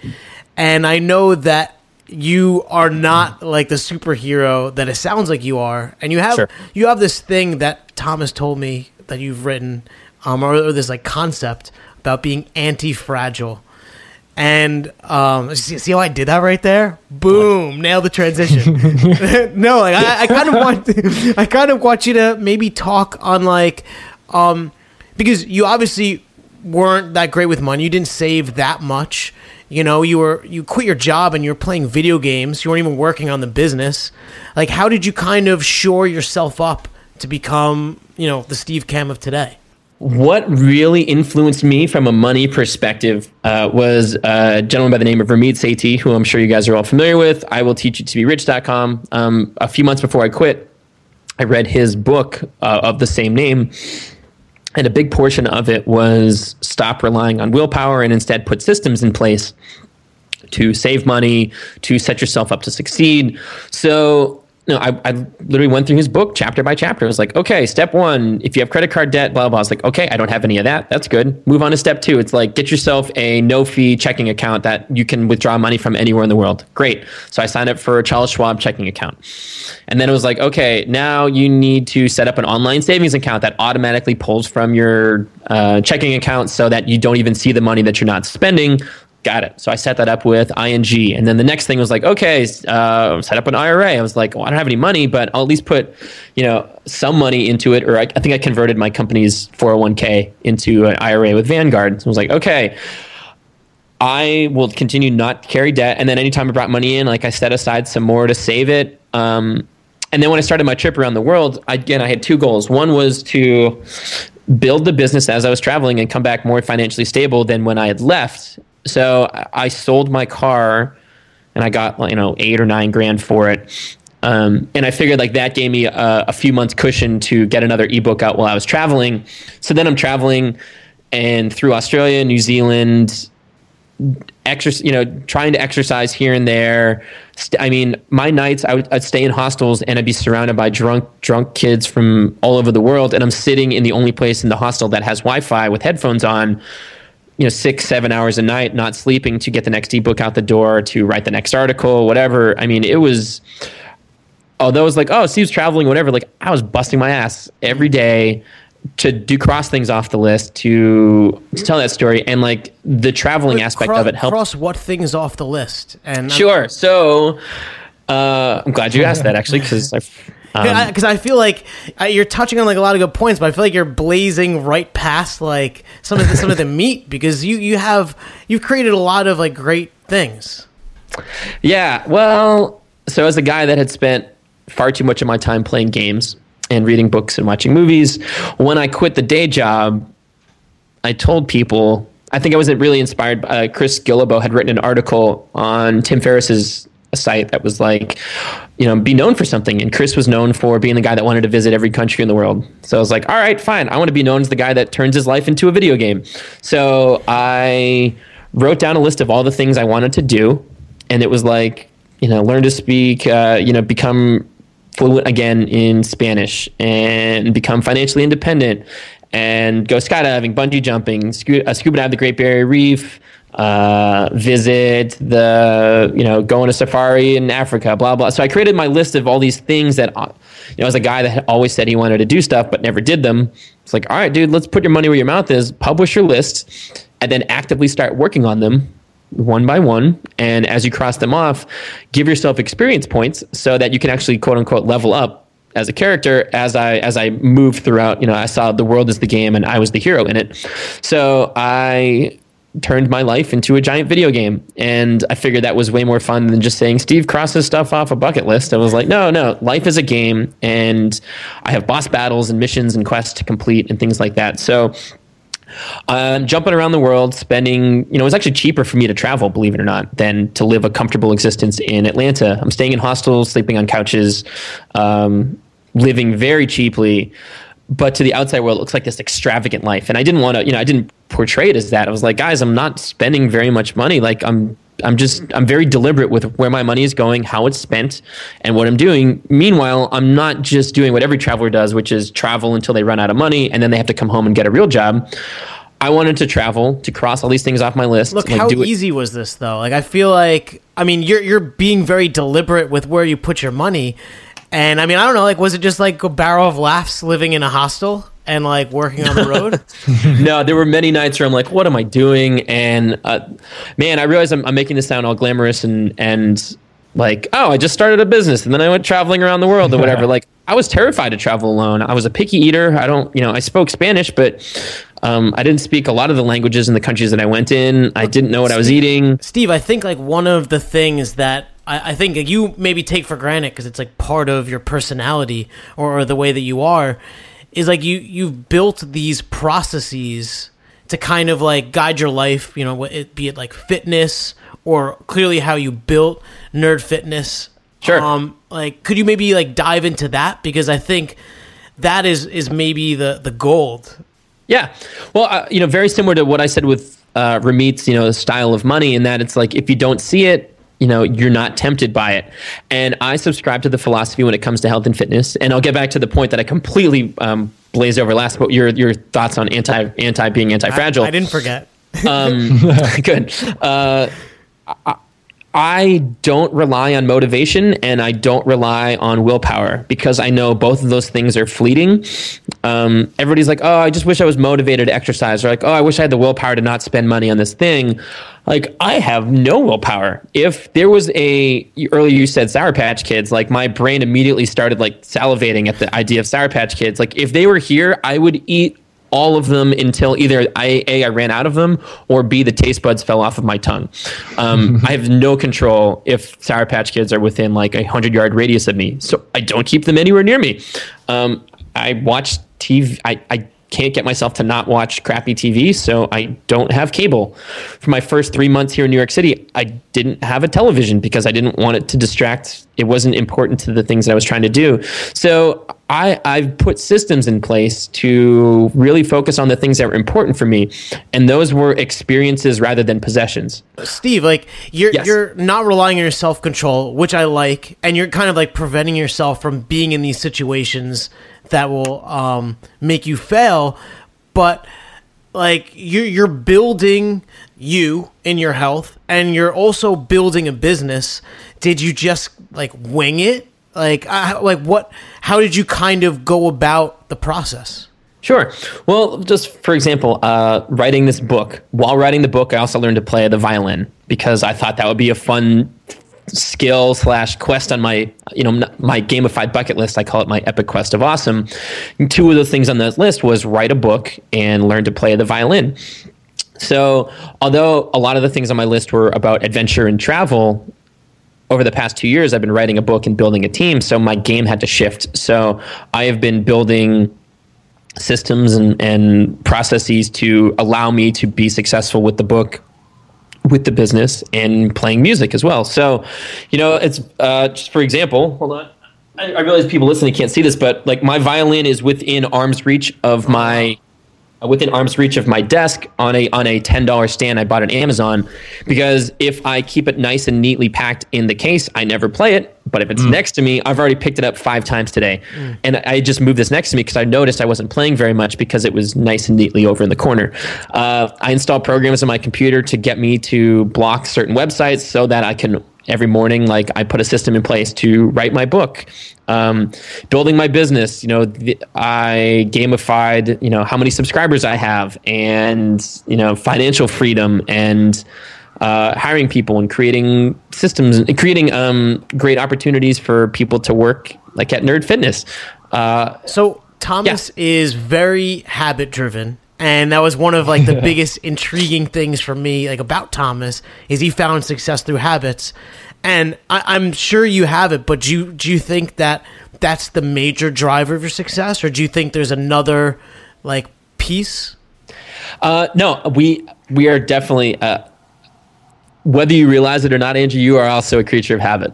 and I know that you are not like the superhero that it sounds like you are, and you have sure. you have this thing that Thomas told me that you've written, um, or, or this like concept about being anti-fragile. And um, see, see how I did that right there? Boom! Nailed the transition. No, like I, I kind of want, to, I kind of want you to maybe talk on like, um, because you obviously weren't that great with money. You didn't save that much. You know, you were you quit your job and you were playing video games. You weren't even working on the business. Like, how did you kind of shore yourself up to become, you know, the Steve Kamb of today? What really influenced me from a money perspective uh, was a gentleman by the name of Ramit Sethi, who I'm sure you guys are all familiar with, I Will Teach You to Be Rich dot com. Um, a few months before I quit, I read his book uh, of the same name, and a big portion of it was stop relying on willpower and instead put systems in place to save money, to set yourself up to succeed. So you know, I, I literally went through his book chapter by chapter. I was like, okay, step one, if you have credit card debt, blah, blah. I was like, okay, I don't have any of that. That's good. Move on to step two. It's like, get yourself a no-fee checking account that you can withdraw money from anywhere in the world. Great. So I signed up for a Charles Schwab checking account. And then it was like, okay, now you need to set up an online savings account that automatically pulls from your uh, checking account so that you don't even see the money that you're not spending. Got it. So I set that up with I N G. And then the next thing was like, okay, uh, set up an I R A. I was like, well, I don't have any money, but I'll at least put, you know, some money into it. Or I, I think I converted my company's four oh one k into an I R A with Vanguard. So I was like, okay, I will continue not carry debt. And then anytime I brought money in, like I set aside some more to save it. Um, and then when I started my trip around the world, I, again, I had two goals. One was to build the business as I was traveling and come back more financially stable than when I had left. So I sold my car and I got, you know, eight or nine grand for it. Um, and I figured like that gave me a, a few months cushion to get another ebook out while I was traveling. So then I'm traveling and through Australia, New Zealand, exercise, you know, trying to exercise here and there. St- I mean, my nights I would, I'd stay in hostels and I'd be surrounded by drunk, drunk kids from all over the world. And I'm sitting in the only place in the hostel that has Wi-Fi with headphones on, you know, six, seven hours a night, not sleeping to get the next ebook out the door, to write the next article, whatever. I mean, it was, although it was like, oh, Steve's traveling, whatever. Like I was busting my ass every day to do cross things off the list, to, to tell that story. And like the traveling but aspect cross, of it helped. Cross what things off the list? And sure. I'm- so uh, I'm glad you asked that actually, because I Because um, I, I feel like uh, you're touching on like a lot of good points, but I feel like you're blazing right past like some of the, some of the meat, because you you have you've created a lot of like great things. Yeah, well, so as a guy that had spent far too much of my time playing games and reading books and watching movies, when I quit the day job, I told people. I think I wasn't really inspired. By, uh, Chris Guillebeau had written an article on Tim Ferriss's site that was like, you know, be known for something. And Chris was known for being the guy that wanted to visit every country in the world. So I was like, all right, fine. I want to be known as the guy that turns his life into a video game. So I wrote down a list of all the things I wanted to do. And it was like, you know, learn to speak, uh, you know, become fluent again in Spanish and become financially independent and go skydiving, bungee jumping, scuba, uh, scuba dive the Great Barrier Reef, Uh, visit the, you know, go on a safari in Africa, blah, blah. So I created my list of all these things that, you know, as a guy that always said he wanted to do stuff but never did them. It's like, all right, dude, let's put your money where your mouth is, publish your list, and then actively start working on them one by one. And as you cross them off, give yourself experience points so that you can actually, quote unquote, level up as a character. As I, as I moved throughout, you know, I saw the world is the game and I was the hero in it. So I turned my life into a giant video game. And I figured that was way more fun than just saying, Steve crosses stuff off a bucket list. I was like, no, no, life is a game. And I have boss battles and missions and quests to complete and things like that. So I'm um, jumping around the world, spending, you know, it was actually cheaper for me to travel, believe it or not, than to live a comfortable existence in Atlanta. I'm staying in hostels, sleeping on couches, um, living very cheaply. But to the outside world, it looks like this extravagant life. And I didn't want to, you know, I didn't portray it as that. I was like, guys, I'm not spending very much money. Like I'm, I'm just, I'm very deliberate with where my money is going, how it's spent, and what I'm doing. Meanwhile, I'm not just doing what every traveler does, which is travel until they run out of money and then they have to come home and get a real job. I wanted to travel, to cross all these things off my list. Look, like, how do it- easy was this though? Like, I feel like, I mean, you're, you're being very deliberate with where you put your money. And I mean, I don't know, like, was it just like a barrel of laughs living in a hostel and like working on the road? No, there were many nights where I'm like, what am I doing? And uh, man, I realize I'm, I'm making this sound all glamorous and, and like, oh, I just started a business and then I went traveling around the world or whatever. Yeah. Like, I was terrified to travel alone. I was a picky eater. I don't, you know, I spoke Spanish, but um, I didn't speak a lot of the languages in the countries that I went in. I didn't know what Steve, I was eating. Steve, I think like one of the things that I think you maybe take for granted because it's like part of your personality or, or the way that you are is like you, you've built these processes to kind of like guide your life, you know, it, be it like fitness or clearly how you built Nerd Fitness. Sure. Um, like, could you maybe like dive into that? Because I think that is, is maybe the, the gold. Yeah. Well, uh, you know, very similar to what I said with uh, Ramit's, you know, style of money, in that it's like, if you don't see it, you know, you're not tempted by it. And I subscribe to the philosophy when it comes to health and fitness. And I'll get back to the point that I completely um, blazed over last, but your your thoughts on anti anti being anti-fragile. I, I didn't forget. um, good. Uh, I, I don't rely on motivation, and I don't rely on willpower, because I know both of those things are fleeting. Um, everybody's like, oh, I just wish I was motivated to exercise. Or like, oh, I wish I had the willpower to not spend money on this thing. Like, I have no willpower. If there was a, earlier you said Sour Patch Kids, like my brain immediately started like salivating at the idea of Sour Patch Kids. Like if they were here, I would eat all of them until either I, A, I ran out of them, or B, the taste buds fell off of my tongue. Um, I have no control if Sour Patch Kids are within like a hundred-yard radius of me. So I don't keep them anywhere near me. Um, I watch T V. I, I can't get myself to not watch crappy T V, so I don't have cable. For my first three months here in New York City, I didn't have a television because I didn't want it to distract. It wasn't important to the things that I was trying to do. So I, I've put systems in place to really focus on the things that were important for me, and those were experiences rather than possessions. Steve, like you're yes. you're not relying on your self-control, which I like, and you're kind of like preventing yourself from being in these situations that will um, make you fail, but like you're, you're building you in your health, and you're also building a business. Did you just like wing it? Like, I, like what? How did you kind of go about the process? Sure. Well, just for example, uh, writing this book. While writing the book, I also learned to play the violin because I thought that would be a fun skill slash quest on my, you know, my gamified bucket list. I call it my epic quest of awesome. And two of the things on that list was write a book and learn to play the violin. So, although a lot of the things on my list were about adventure and travel, over the past two years, I've been writing a book and building a team, so my game had to shift. So I have been building systems and, and processes to allow me to be successful with the book, with the business, and playing music as well. So, you know, it's uh, just for example, hold on. I, I realize people listening can't see this, but like my violin is within arm's reach of my... within arm's reach of my desk on a on a ten dollar stand I bought on Amazon, because if I keep it nice and neatly packed in the case, I never play it. But if it's mm. next to me, I've already picked it up five times today. Mm. And I just moved this next to me because I noticed I wasn't playing very much because it was nice and neatly over in the corner. Uh, I install programs on my computer to get me to block certain websites so that I can... Every morning, like I put a system in place to write my book, um, building my business. You know, the, I gamified, you know, how many subscribers I have, and you know, financial freedom, and uh, hiring people, and creating systems, and creating um, great opportunities for people to work, like at Nerd Fitness. Uh, so Thomas yeah. is very habit driven. And that was one of like the biggest intriguing things for me, like about Thomas, is he found success through habits. And I, I'm sure you have it, but do you, do you think that that's the major driver of your success, or do you think there's another like piece? Uh, no, we we are definitely uh, whether you realize it or not, Andrew, you are also a creature of habit.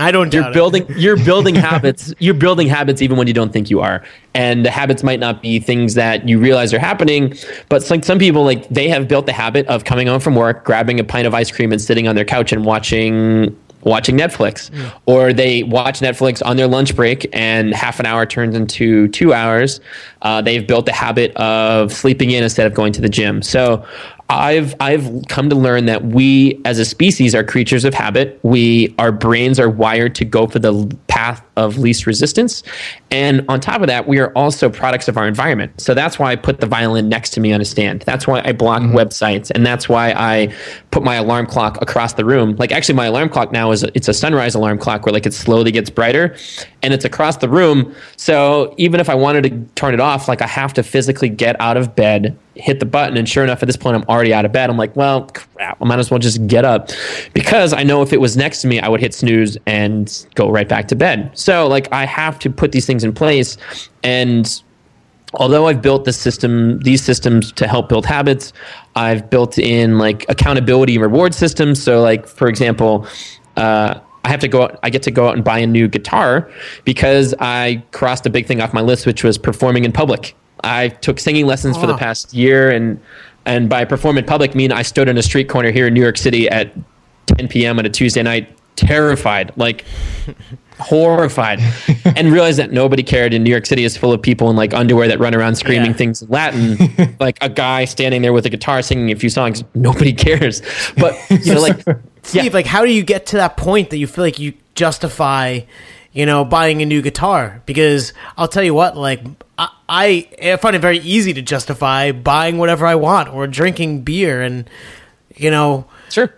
I don't doubt it. You're building, you're building habits. You're building habits even when you don't think you are. And the habits might not be things that you realize are happening, but some, some people, like they have built the habit of coming home from work, grabbing a pint of ice cream and sitting on their couch and watching watching Netflix. Mm. Or they watch Netflix on their lunch break and half an hour turns into two hours. Uh, they've built the habit of sleeping in instead of going to the gym. So I've I've come to learn that we as a species are creatures of habit. We our brains are wired to go for the path of least resistance. And on top of that, we are also products of our environment. So that's why I put the violin next to me on a stand. That's why I block mm-hmm. websites, and that's why I put my alarm clock across the room. Like actually my alarm clock now is it's a sunrise alarm clock where like it slowly gets brighter and it's across the room. So even if I wanted to turn it off, like I have to physically get out of bed, hit the button, and sure enough, at this point, I'm already out of bed. I'm like, well, crap, I might as well just get up, because I know if it was next to me, I would hit snooze and go right back to bed. So, like, I have to put these things in place, and although I've built this system, these systems to help build habits, I've built in, like, accountability and reward systems. So, like, for example, uh, I have to go out, I get to go out and buy a new guitar because I crossed a big thing off my list, which was performing in public. I took singing lessons oh. for the past year, and And by perform in public, mean I stood in a street corner here in New York City at ten p.m. on a Tuesday night, terrified, like horrified, and realized that nobody cared. And New York City is full of people in like underwear that run around screaming yeah. things in Latin, like a guy standing there with a guitar singing a few songs. Nobody cares. But you know, like Steve, yeah. like how do you get to that point that you feel like you justify, you know, buying a new guitar? Because I'll tell you what, like I, I, I find it very easy to justify buying whatever I want or drinking beer, and you know, sure.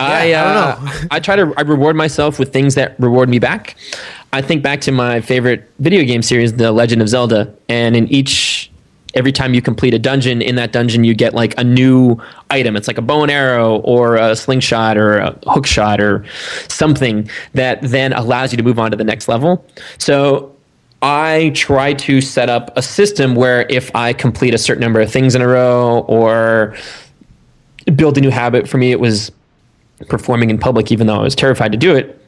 Yeah, I, uh, I don't know. I try to I reward myself with things that reward me back. I think back to my favorite video game series, The Legend of Zelda, and in each, every time you complete a dungeon, in that dungeon you get like a new item. It's like a bow and arrow or a slingshot or a hook shot or something that then allows you to move on to the next level. So I try to set up a system where if I complete a certain number of things in a row or build a new habit, for me it was performing in public, even though I was terrified to do it,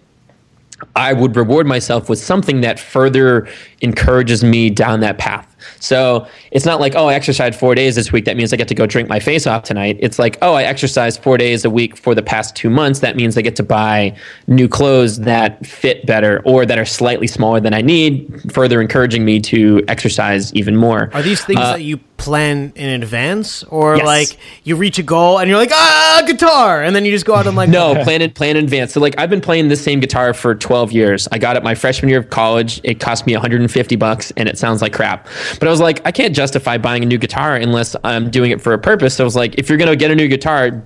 I would reward myself with something that further encourages me down that path. So it's not like, oh, I exercised four days this week, that means I get to go drink my face off tonight. It's like, oh, I exercised four days a week for the past two months, that means I get to buy new clothes that fit better or that are slightly smaller than I need, further encouraging me to exercise even more. Are these things uh, that you plan in advance, or yes. like you reach a goal and you're like, ah, guitar, and then you just go out and like... No, plan in, plan in advance. So like I've been playing this same guitar for twelve years. I got it my freshman year of college. It cost me one hundred fifty bucks and it sounds like crap. But I was like, I can't justify buying a new guitar unless I'm doing it for a purpose. So I was like, if you're going to get a new guitar,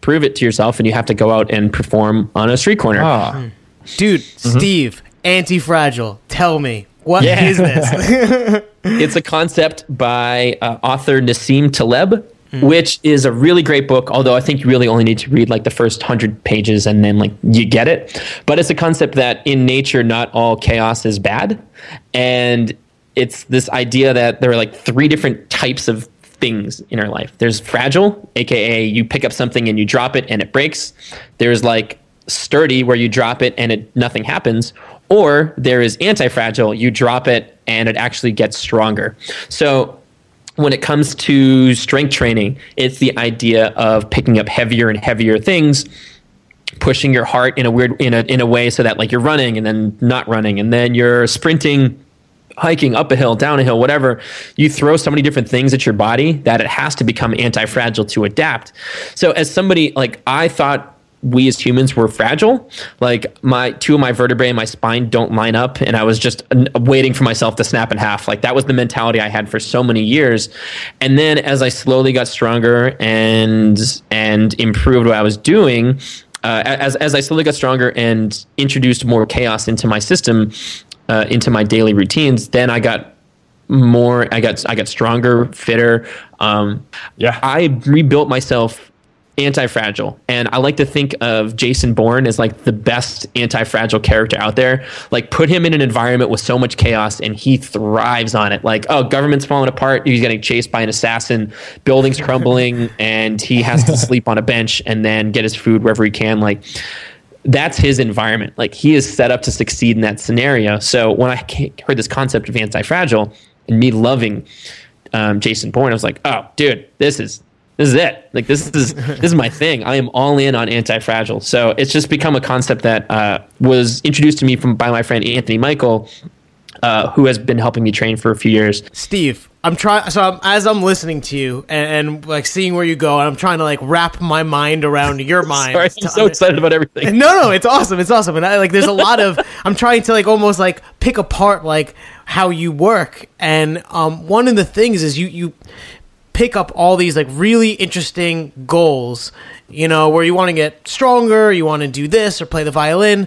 prove it to yourself, and you have to go out and perform on a street corner. Oh. Dude, mm-hmm. Steve, Anti-Fragile, tell me, what yeah. is this? It's a concept by uh, author Nassim Taleb, mm. which is a really great book, although I think you really only need to read like the first one hundred pages and then like you get it. But it's a concept that in nature, not all chaos is bad. And it's this idea that there are like three different types of things in our life. There's fragile, aka you pick up something and you drop it and it breaks. There's like sturdy, where you drop it and it nothing happens. Or there is anti-fragile, you drop it and it actually gets stronger. So when it comes to strength training, it's the idea of picking up heavier and heavier things, pushing your heart in a weird in a in a way so that like you're running and then not running, and then you're sprinting, hiking up a hill, down a hill, whatever. You throw so many different things at your body that it has to become anti-fragile to adapt. So as somebody, like I thought we as humans were fragile. Like my two of my vertebrae and my spine don't line up, and I was just waiting for myself to snap in half. Like that was the mentality I had for so many years. And then as I slowly got stronger and and improved what I was doing, uh, as as I slowly got stronger and introduced more chaos into my system, Uh, into my daily routines, then I got more, I got, I got stronger, fitter. Um, yeah, I rebuilt myself anti-fragile, and I like to think of Jason Bourne as like the best anti-fragile character out there. Like put him in an environment with so much chaos and he thrives on it. Like, oh, government's falling apart, he's getting chased by an assassin, buildings crumbling, and he has to sleep on a bench and then get his food wherever he can. Like, that's his environment. Like he is set up to succeed in that scenario. So when I heard this concept of anti-fragile and me loving um, Jason Bourne, I was like, oh, dude, this is this is it. Like this is this is my thing. I am all in on anti-fragile. So it's just become a concept that uh, was introduced to me from by my friend Anthony Michael, uh, who has been helping me train for a few years. Steve, I'm trying. So I'm, as I'm listening to you and, and like seeing where you go, and I'm trying to like wrap my mind around your mind. Sorry, I'm so excited about everything. No, no, it's awesome. It's awesome. And I like, there's a lot of, I'm trying to like almost like pick apart like how you work. And um, one of the things is you, you pick up all these like really interesting goals, you know, where you want to get stronger, you want to do this or play the violin.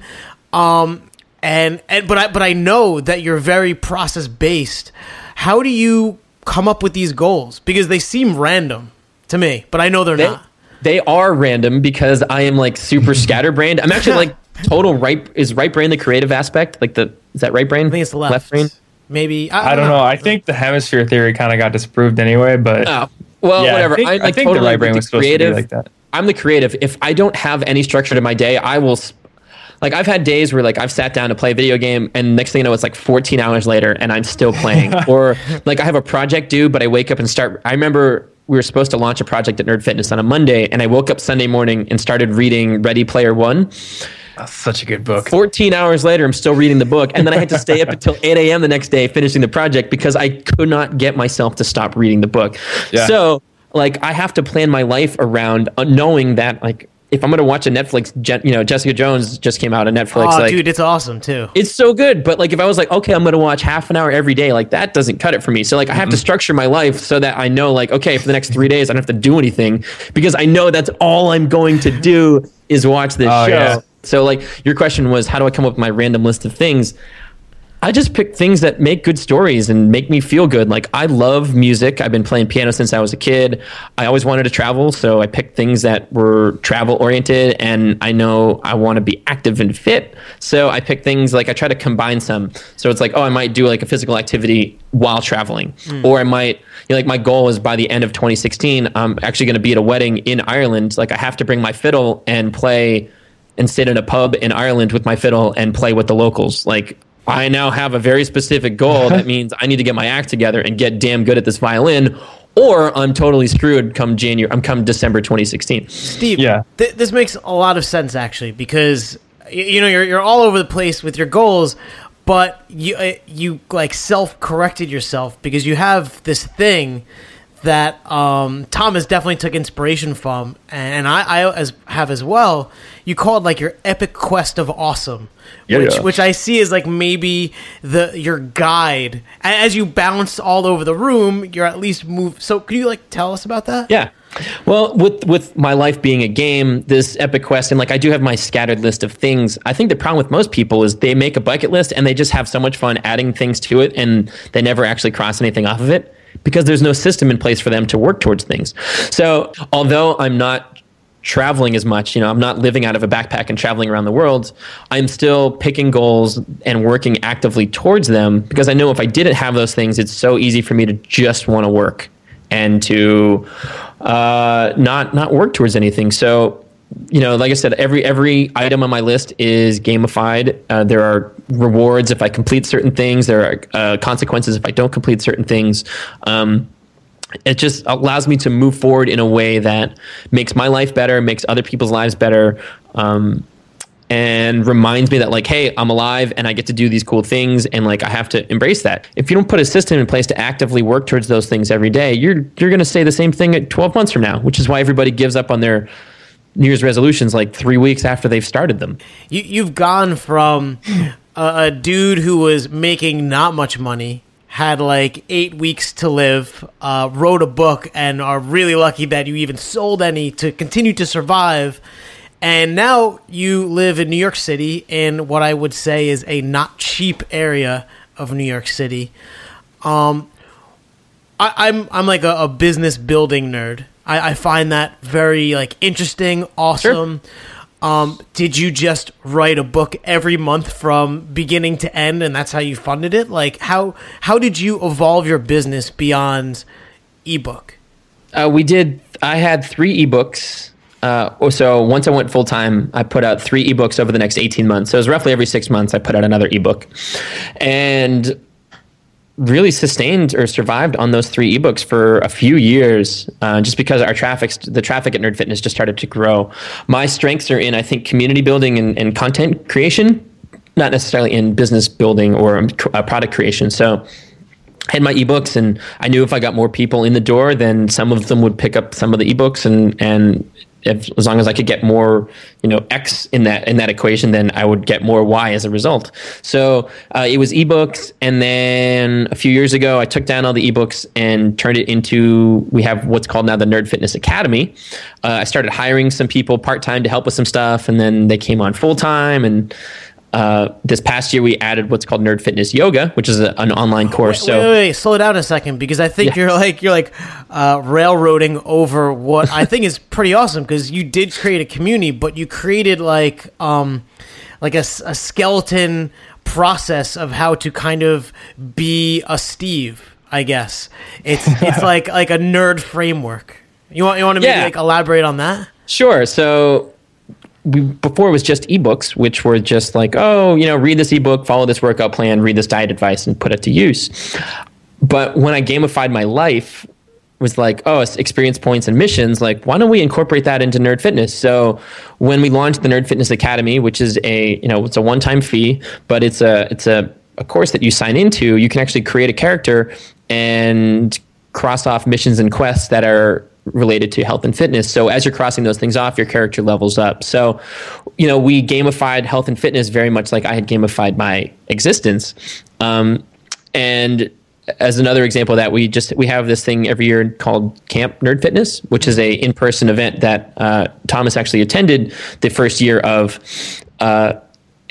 Um, and, and, but I, but I know that you're very process based. How do you come up with these goals? Because they seem random to me, but I know they're they, not. They are random because I am like super scatterbrained. I'm actually like total right. Is right brain the creative aspect? Like the is that right brain? I think it's the left. Left brain? Maybe. I, I don't know. know. I think the hemisphere theory kind of got disproved anyway, but oh, well, yeah, whatever. I think, I'm like I think totally the right brain was supposed creative, to be like that. I'm the creative. If I don't have any structure to my day, I will. Sp- Like I've had days where like I've sat down to play a video game and next thing you know, it's like fourteen hours later and I'm still playing. Or like I have a project due, but I wake up and start. I remember we were supposed to launch a project at Nerd Fitness on a Monday, and I woke up Sunday morning and started reading Ready Player One. That's such a good book. fourteen hours later, I'm still reading the book. And then I had to stay up until eight a.m. the next day finishing the project because I could not get myself to stop reading the book. Yeah. So, like, I have to plan my life around knowing that, like, if I'm going to watch a Netflix, you know, Jessica Jones just came out on Netflix. Oh, like, dude, it's awesome, too. It's so good. But, like, if I was like, okay, I'm going to watch half an hour every day, like, that doesn't cut it for me. So, like, mm-hmm. I have to structure my life so that I know, like, okay, for the next three days, I don't have to do anything because I know that's all I'm going to do is watch this oh, show. Yeah. So, like, your question was, how do I come up with my random list of things? I just pick things that make good stories and make me feel good. Like, I love music. I've been playing piano since I was a kid. I always wanted to travel, so I picked things that were travel-oriented, and I know I want to be active and fit, so I pick things, like, I try to combine some. So it's like, oh, I might do, like, a physical activity while traveling, mm. or I might, you know, like, my goal is by the end of twenty sixteen, I'm actually going to be at a wedding in Ireland. Like, I have to bring my fiddle and play and sit in a pub in Ireland with my fiddle and play with the locals. Like, I now have a very specific goal that means I need to get my act together and get damn good at this violin, or I'm totally screwed come January. I'm come December twenty sixteen. Steve, yeah. th- this makes a lot of sense actually, because you know you're you're all over the place with your goals, but you uh, you like self-corrected yourself because you have this thing that um, Thomas definitely took inspiration from, and I, I as have as well. You called like your epic quest of awesome, yeah, which yeah. which I see as like maybe the your guide as you bounce all over the room. You're at least move. So could you like tell us about that? Yeah. Well, with with my life being a game, this epic quest, and like I do have my scattered list of things. I think the problem with most people is they make a bucket list and they just have so much fun adding things to it, and they never actually cross anything off of it, because there's no system in place for them to work towards things. So although I'm not traveling as much, you know, I'm not living out of a backpack and traveling around the world, I'm still picking goals and working actively towards them, because I know if I didn't have those things, it's so easy for me to just want to work and to uh, not not work towards anything. So, you know, like I said, every every item on my list is gamified. Uh, there are rewards if I complete certain things. There are uh, consequences if I don't complete certain things. Um, it just allows me to move forward in a way that makes my life better, makes other people's lives better, um, and reminds me that, like, hey, I'm alive and I get to do these cool things, and like I have to embrace that. If you don't put a system in place to actively work towards those things every day, you're you're going to say the same thing at twelve months from now, which is why everybody gives up on their New Year's resolutions like three weeks after they've started them. You, you've gone from a, a dude who was making not much money, had like eight weeks to live, uh, wrote a book, and are really lucky that you even sold any to continue to survive. And now you live in New York City, in what I would say is a not cheap area of New York City. Um, I, I'm I'm like a, a business building nerd. I, I find that very like interesting, awesome. Sure. Um, did you just write a book every month from beginning to end, and that's how you funded it? Like, how how did you evolve your business beyond ebook? Uh, we did. I had three ebooks. Uh, so once I went full time, I put out three ebooks over the next eighteen months. So it was roughly every six months I put out another ebook, and really sustained or survived on those three ebooks for a few years, uh, just because our traffic, the traffic at Nerd Fitness just started to grow. My strengths are in, I think, community building and, and content creation, not necessarily in business building or uh, product creation. So I had my ebooks, and I knew if I got more people in the door, then some of them would pick up some of the ebooks, and and if, as long as I could get more, you know, X in that in that equation, then I would get more Y as a result. So uh, it was ebooks, and then a few years ago, I took down all the ebooks and turned it into, we have what's called now the Nerd Fitness Academy. Uh, I started hiring some people part time to help with some stuff, and then they came on full time. And uh, this past year, we added what's called Nerd Fitness Yoga, which is a, an online course. Wait, so wait, wait, wait, slow down a second, because I think yeah. you're like you're like uh, railroading over what I think is pretty awesome, because you did create a community, but you created like um, like a, a skeleton process of how to kind of be a Steve. I guess it's it's like like a nerd framework. You want you want to maybe yeah. like elaborate on that? Sure. So. We, before it was just ebooks, which were just like, oh, you know, read this ebook, follow this workout plan, read this diet advice, and put it to use. But when I gamified my life, was like, oh, it's experience points and missions. Like, why don't we incorporate that into Nerd Fitness? So when we launched the Nerd Fitness Academy, which is a, you know, it's a one-time fee, but it's a, it's a, a course that you sign into, you can actually create a character and cross off missions and quests that are related to health and fitness. So as you're crossing those things off, your character levels up. So, you know, we gamified health and fitness very much like I had gamified my existence. Um, and as another example of that, we just we have this thing every year called Camp Nerd Fitness, which is a in-person event that uh, Thomas actually attended the first year of. Uh,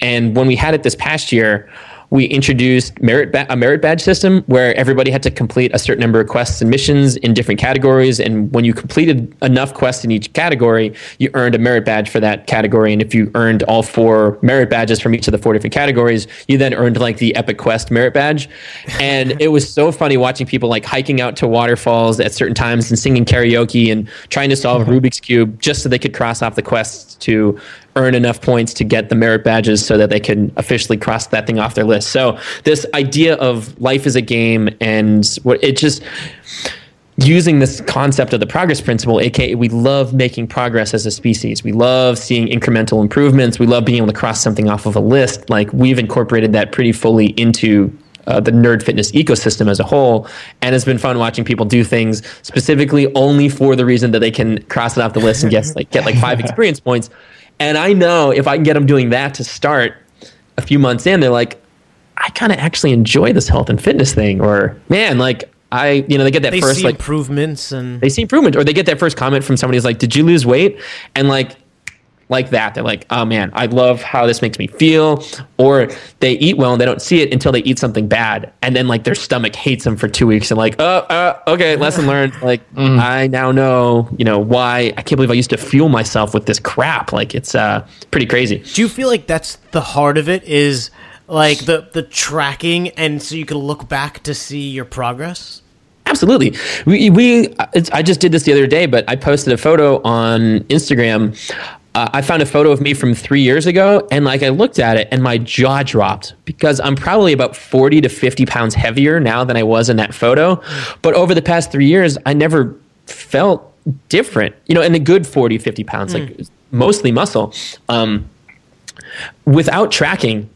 and when we had it this past year, we introduced merit ba- a merit badge system where everybody had to complete a certain number of quests and missions in different categories. And when you completed enough quests in each category, you earned a merit badge for that category. And if you earned all four merit badges from each of the four different categories, you then earned like the Epic Quest merit badge. And it was so funny watching people like hiking out to waterfalls at certain times and singing karaoke and trying to solve mm-hmm. Rubik's Cube just so they could cross off the quests to earn enough points to get the merit badges so that they can officially cross that thing off their list. So this idea of life is a game, and what it just using this concept of the progress principle, aka we love making progress as a species. We love seeing incremental improvements. We love being able to cross something off of a list. Like, we've incorporated that pretty fully into Uh, the Nerd Fitness ecosystem as a whole, and it's been fun watching people do things specifically only for the reason that they can cross it off the list and guess like get like five experience points. And I know if I can get them doing that to start, a few months in, they're like, I kind of actually enjoy this health and fitness thing, or man, like I, you know, they get that they first see like improvements and they see improvement, or they get that first comment from somebody who's like, "Did you lose weight?" And like. Like that, they're like, oh man, I love how this makes me feel. Or they eat well and they don't see it until they eat something bad, and then like their stomach hates them for two weeks, and like oh uh, okay, lesson learned. Like mm. I now know, you know, why I can't believe I used to fuel myself with this crap. Like, it's uh pretty crazy. Do you feel like that's the heart of it, is like the the tracking, and so you can look back to see your progress? Absolutely. We, we it's, I just did this the other day, but I posted a photo on Instagram. Uh, I found a photo of me from three years ago, and like I looked at it and my jaw dropped, because I'm probably about forty to fifty pounds heavier now than I was in that photo. But over the past three years, I never felt different, you know, in the good forty, fifty pounds, mm. like mostly muscle, um, without tracking.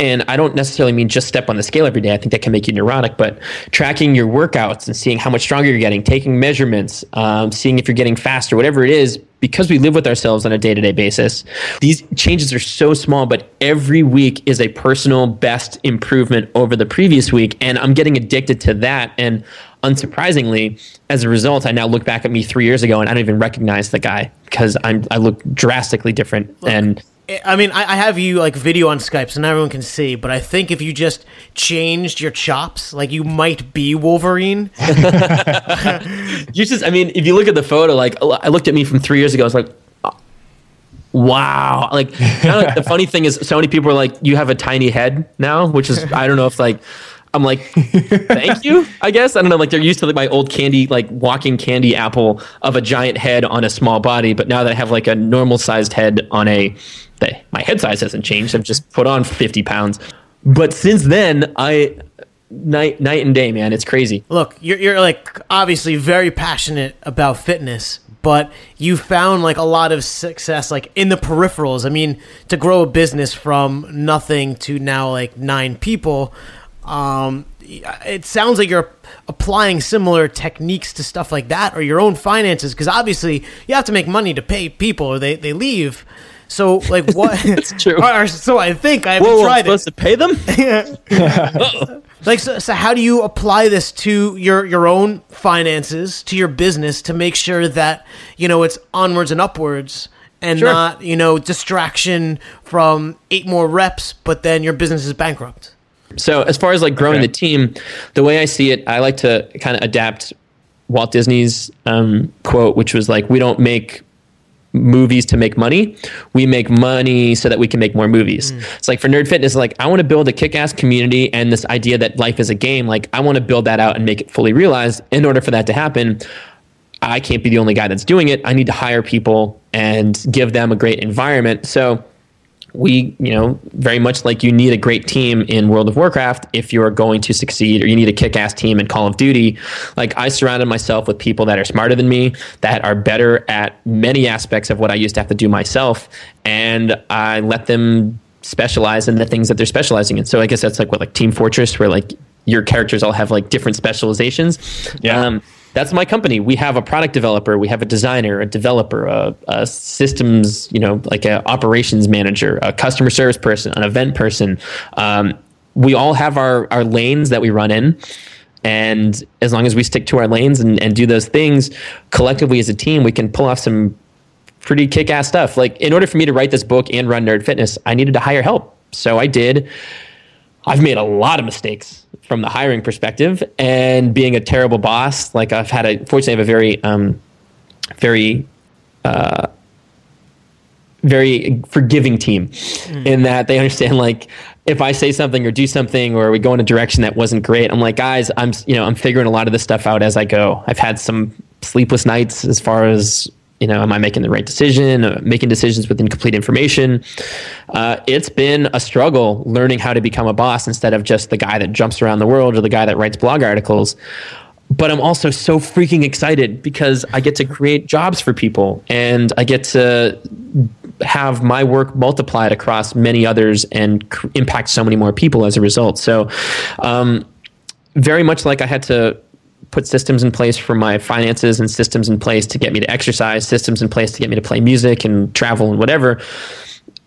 And I don't necessarily mean just step on the scale every day. I think that can make you neurotic, but tracking your workouts and seeing how much stronger you're getting, taking measurements, um, seeing if you're getting faster, whatever it is, because we live with ourselves on a day-to-day basis. These changes are so small, but every week is a personal best improvement over the previous week. And I'm getting addicted to that. And unsurprisingly, as a result, I now look back at me three years ago and I don't even recognize the guy, because I'm, I look drastically different. Look. And I mean, I have you like video on Skype, so not everyone can see, but I think if you just changed your chops, like you might be Wolverine. You just, I mean, if you look at the photo, like I looked at me from three years ago, I was like, wow. Like, kind of like the funny thing is, so many people are like, you have a tiny head now, which is, I don't know if like, I'm like, thank you, I guess. I don't know. Like, they're used to like my old candy, like walking candy apple of a giant head on a small body. But now that I have like a normal sized head on a, they, my head size hasn't changed. I've just put on fifty pounds. But since then, I night night and day, man. It's crazy. Look, you're you're like obviously very passionate about fitness, but you found like a lot of success like in the peripherals. I mean, to grow a business from nothing to now like nine people. Um, it sounds like you're applying similar techniques to stuff like that, or your own finances, because obviously you have to make money to pay people, or they, they leave. So like what? That's true. Or, so I think I haven't Whoa, tried I'm it. Supposed to pay them? Yeah. Like so, so, how do you apply this to your your own finances, to your business, to make sure that you know it's onwards and upwards? And sure. Not, you know, distraction from eight more reps, but then your business is bankrupt. So as far as like growing okay. the team, the way I see it, I like to kind of adapt Walt Disney's um, quote, which was like, we don't make movies to make money. We make money so that we can make more movies. Mm. It's like for Nerd Fitness, like I want to build a kick-ass community, and this idea that life is a game, like I want to build that out and make it fully realized. In order for that to happen, I can't be the only guy that's doing it. I need to hire people and give them a great environment. So we, you know, very much like you need a great team in World of Warcraft if you're going to succeed, or you need a kick-ass team in Call of Duty. Like, I surrounded myself with people that are smarter than me, that are better at many aspects of what I used to have to do myself, and I let them specialize in the things that they're specializing in. So I guess that's like what, like Team Fortress, where like your characters all have like different specializations. Yeah. Um, that's my company. We have a product developer, we have a designer, a developer, a, a systems, you know, like a operations manager, a customer service person, an event person. Um, we all have our, our lanes that we run in. And as long as we stick to our lanes and, and do those things collectively as a team, we can pull off some pretty kick-ass stuff. Like, in order for me to write this book and run Nerd Fitness, I needed to hire help. So I did. I've made a lot of mistakes from the hiring perspective and being a terrible boss. Like, I've had a, fortunately I have a very, um, very, uh, very forgiving team mm. in that they understand, like, if I say something or do something, or we go in a direction that wasn't great, I'm like, guys, I'm, you know, I'm figuring a lot of this stuff out as I go. I've had some sleepless nights as far as, you know, am I making the right decision? Making decisions with incomplete information. Uh, it's been a struggle learning how to become a boss instead of just the guy that jumps around the world or the guy that writes blog articles. But I'm also so freaking excited because I get to create jobs for people, and I get to have my work multiplied across many others and c- impact so many more people as a result. So um, very much like I had to put systems in place for my finances, and systems in place to get me to exercise, systems in place to get me to play music and travel and whatever.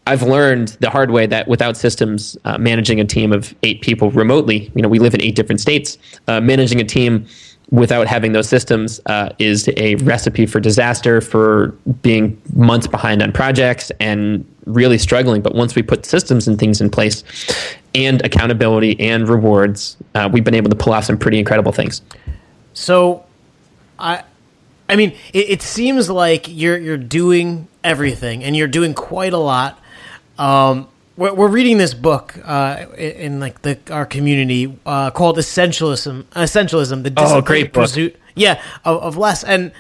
I've learned the hard way that without systems, uh, managing a team of eight people remotely, you know, we live in eight different states, uh, managing a team without having those systems uh, is a recipe for disaster, for being months behind on projects and really struggling. But once we put systems and things in place, and accountability and rewards, uh, we've been able to pull off some pretty incredible things. So, I, I mean, it, it seems like you're you're doing everything, and you're doing quite a lot. Um, we're, we're reading this book uh, in, in like the our community uh, called "Essentialism." Essentialism: The Disciplined oh, great Pursuit, book. yeah, of, of less. And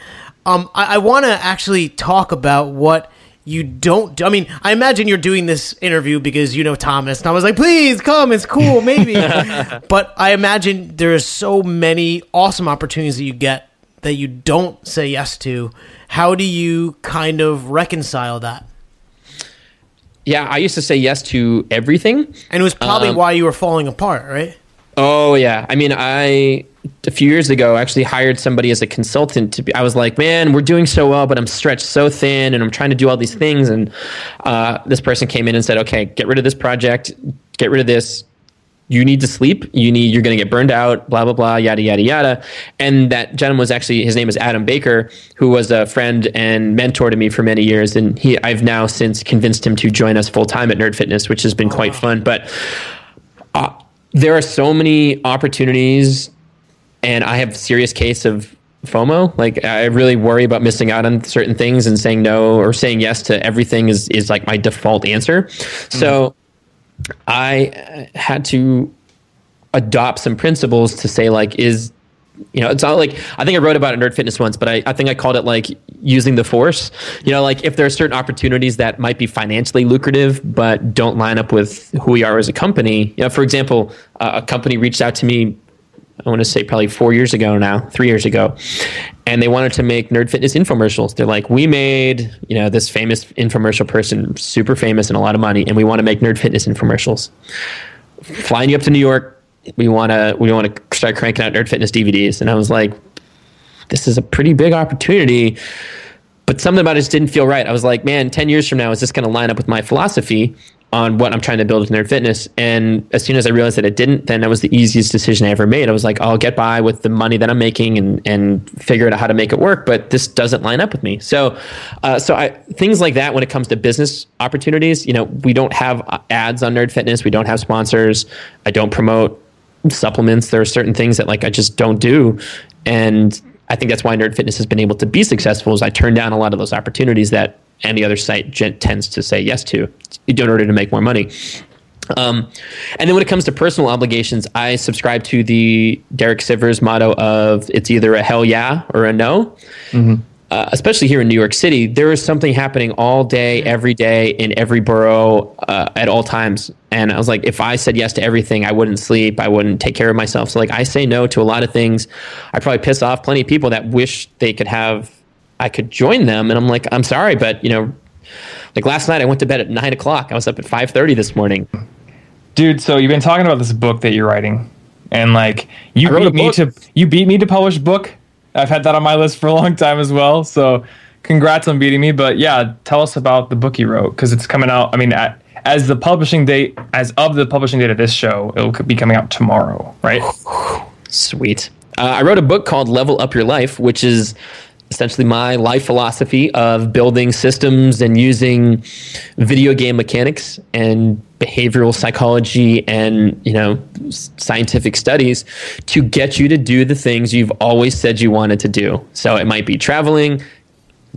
um, I, I want to actually talk about what you don't do. I mean, I imagine you're doing this interview because you know Thomas. And I was like, please come. It's cool, maybe. But I imagine there are so many awesome opportunities that you get that you don't say yes to. How do you kind of reconcile that? Yeah, I used to say yes to everything. And it was probably um, why you were falling apart, right? Oh, yeah. I mean, I... a few years ago, I actually hired somebody as a consultant to be, I was like, man, we're doing so well, but I'm stretched so thin and I'm trying to do all these things. And uh, this person came in and said, okay, get rid of this project, get rid of this. You need to sleep. You need, you're going to get burned out, blah, blah, blah, yada, yada, yada. And that gentleman was actually, his name is Adam Baker, who was a friend and mentor to me for many years. And he, I've now since convinced him to join us full time at Nerd Fitness, which has been wow. quite fun. But uh, there are so many opportunities. And I have a serious case of FOMO. Like, I really worry about missing out on certain things, and saying no or saying yes to everything is, is like my default answer. Mm. So I had to adopt some principles to say, like, is, you know, it's not like, I think I wrote about it in Nerd Fitness once, but I, I think I called it like using the force. You know, like if there are certain opportunities that might be financially lucrative, but don't line up with who we are as a company. You know, for example, uh, a company reached out to me, I want to say probably four years ago now, three years ago. And they wanted to make Nerd Fitness infomercials. They're like, we made, you know, this famous infomercial person, super famous and a lot of money, and we want to make Nerd Fitness infomercials. Flying you up to New York, we want to we want to start cranking out Nerd Fitness D V Ds. And I was like, this is a pretty big opportunity. But something about it just didn't feel right. I was like, man, ten years from now, is this going to line up with my philosophy on what I'm trying to build with Nerd Fitness? And as soon as I realized that it didn't, then that was the easiest decision I ever made. I was like, I'll get by with the money that I'm making and and figure out how to make it work, but this doesn't line up with me. So uh, so I, things like that when it comes to business opportunities, you know, we don't have ads on Nerd Fitness. We don't have sponsors. I don't promote supplements. There are certain things that like I just don't do. And I think that's why Nerd Fitness has been able to be successful, is I turn down a lot of those opportunities that any other site gent tends to say yes to in order to make more money. Um, and then when it comes to personal obligations, I subscribe to the Derek Sivers motto of it's either a hell yeah or a no. Mm-hmm. uh, especially here in New York City, there is something happening all day, every day, in every borough, uh, at all times. And I was like, if I said yes to everything, I wouldn't sleep, I wouldn't take care of myself. So like, I say no to a lot of things. I probably piss off plenty of people that wish they could have, I could join them. And I'm like, I'm sorry, but you know, like last night I went to bed at nine o'clock. I was up at five thirty this morning. Dude, so you've been talking about this book that you're writing, and like you beat me to you beat me to publish book. I've had that on my list for a long time as well. So congrats on beating me. But yeah, tell us about the book you wrote, because it's coming out. I mean, at, as the publishing date, as of the publishing date of this show, it will be coming out tomorrow, right? Sweet. Uh, I wrote a book called Level Up Your Life, which is essentially my life philosophy of building systems and using video game mechanics and behavioral psychology and, you know, scientific studies to get you to do the things you've always said you wanted to do. So it might be traveling,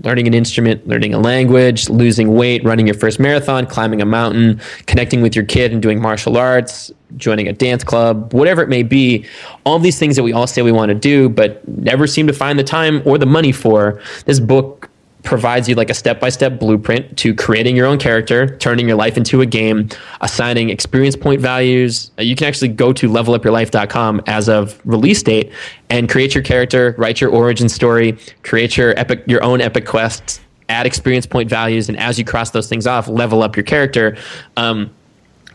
learning an instrument, learning a language, losing weight, running your first marathon, climbing a mountain, connecting with your kid and doing martial arts, joining a dance club, whatever it may be. All these things that we all say we want to do but never seem to find the time or the money for. This book provides you like a step-by-step blueprint to creating your own character, turning your life into a game, assigning experience point values. You can actually go to level up your life dot com as of release date and create your character, write your origin story, create your epic, your own epic quests, add experience point values, and as you cross those things off, level up your character. Um,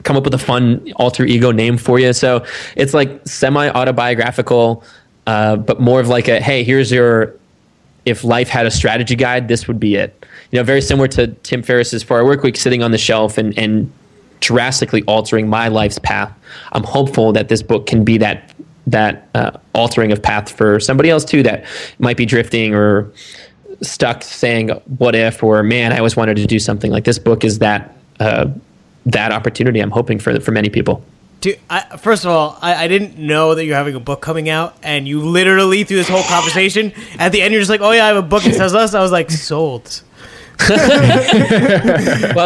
come up with a fun alter ego name for you. So it's like semi-autobiographical, uh, but more of like a, hey, here's your... if life had a strategy guide, this would be it. You know, very similar to Tim Ferriss's Four Hour Workweek sitting on the shelf and, and drastically altering my life's path. I'm hopeful that this book can be that that uh, altering of path for somebody else too that might be drifting or stuck saying, what if, or man, I always wanted to do something. Like this book is that uh, that opportunity I'm hoping for for many people. Dude, I, first of all, I, I didn't know that you're having a book coming out, and you literally, through this whole conversation, at the end, you're just like, oh, yeah, I have a book that says us. I was like, sold. Well,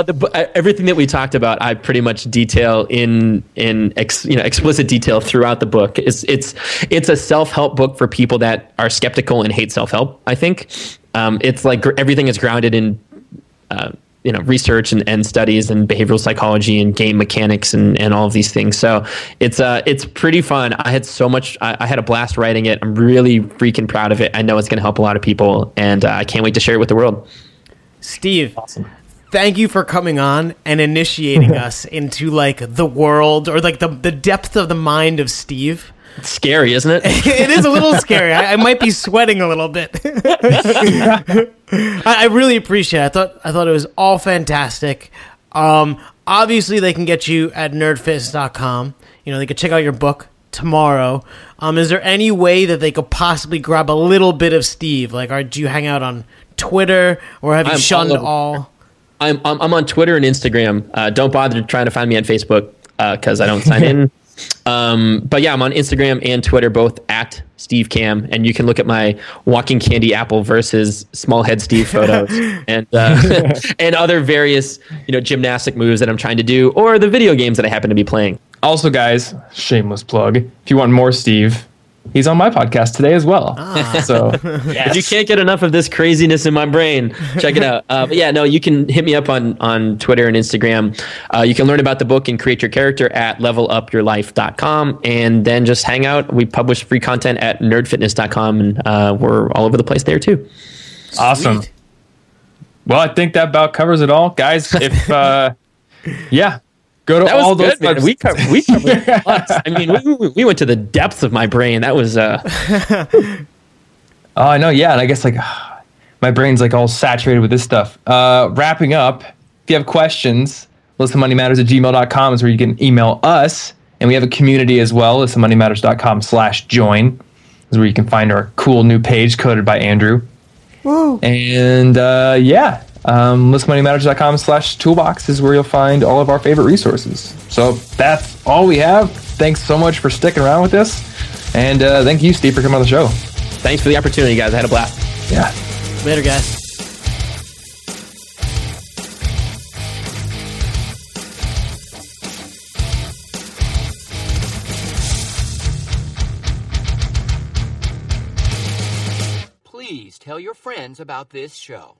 the, everything that we talked about, I pretty much detail in in ex, you know explicit detail throughout the book. It's, it's, it's a self-help book for people that are skeptical and hate self-help, I think. Um, it's like everything is grounded in... Uh, you know, research and, and studies and behavioral psychology and game mechanics and, and all of these things. So it's uh it's pretty fun. I had so much, I, I had a blast writing it. I'm really freaking proud of it. I know it's going to help a lot of people, and uh, I can't wait to share it with the world. Steve, awesome. Thank you for coming on and initiating us into like the world or like the, the depth of the mind of Steve. It's scary, isn't it? It is a little scary. I, I might be sweating a little bit. I, I really appreciate it. I thought I thought it was all fantastic. Um, obviously, they can get you at nerd fitness dot com. You know, they can check out your book tomorrow. Um, is there any way that they could possibly grab a little bit of Steve? Like, are, do you hang out on Twitter, or have you I'm shunned all? all? I'm, I'm I'm on Twitter and Instagram. Uh, don't bother trying to find me on Facebook because uh, I don't sign in. Um, but yeah, I'm on Instagram and Twitter, both at Steve Kamb, and you can look at my walking candy apple versus small head Steve photos and uh, and other various you know gymnastic moves that I'm trying to do, or the video games that I happen to be playing. Also, guys, shameless plug: if you want more Steve, he's on my podcast today as well. Ah. So yes. If you can't get enough of this craziness in my brain, check it out. Uh, but yeah, no, you can hit me up on, on Twitter and Instagram. Uh, you can learn about the book and create your character at level up your life dot com, and then just hang out. We publish free content at nerd fitness dot com, and uh, we're all over the place there too. Awesome. Sweet. Well, I think that about covers it all, guys. If uh, yeah. Go to that all those. Good, we covered. We covered. I mean, we, we we went to the depths of my brain. That was. Uh... oh, I know. Yeah, and I guess like my brain's like all saturated with this stuff. Uh, wrapping up. If you have questions, listen money matters at gmail dot com is where you can email us, and we have a community as well. listen money matters dot com slash join is where you can find our cool new page coded by Andrew. Woo. And uh, yeah. Um, listen money matters dot com slash toolbox is where you'll find all of our favorite resources. So that's all we have. Thanks so much for sticking around with us. And uh, thank you, Steve, for coming on the show. Thanks for the opportunity, guys. I had a blast. Yeah. Later, guys. please tell your friends about this show.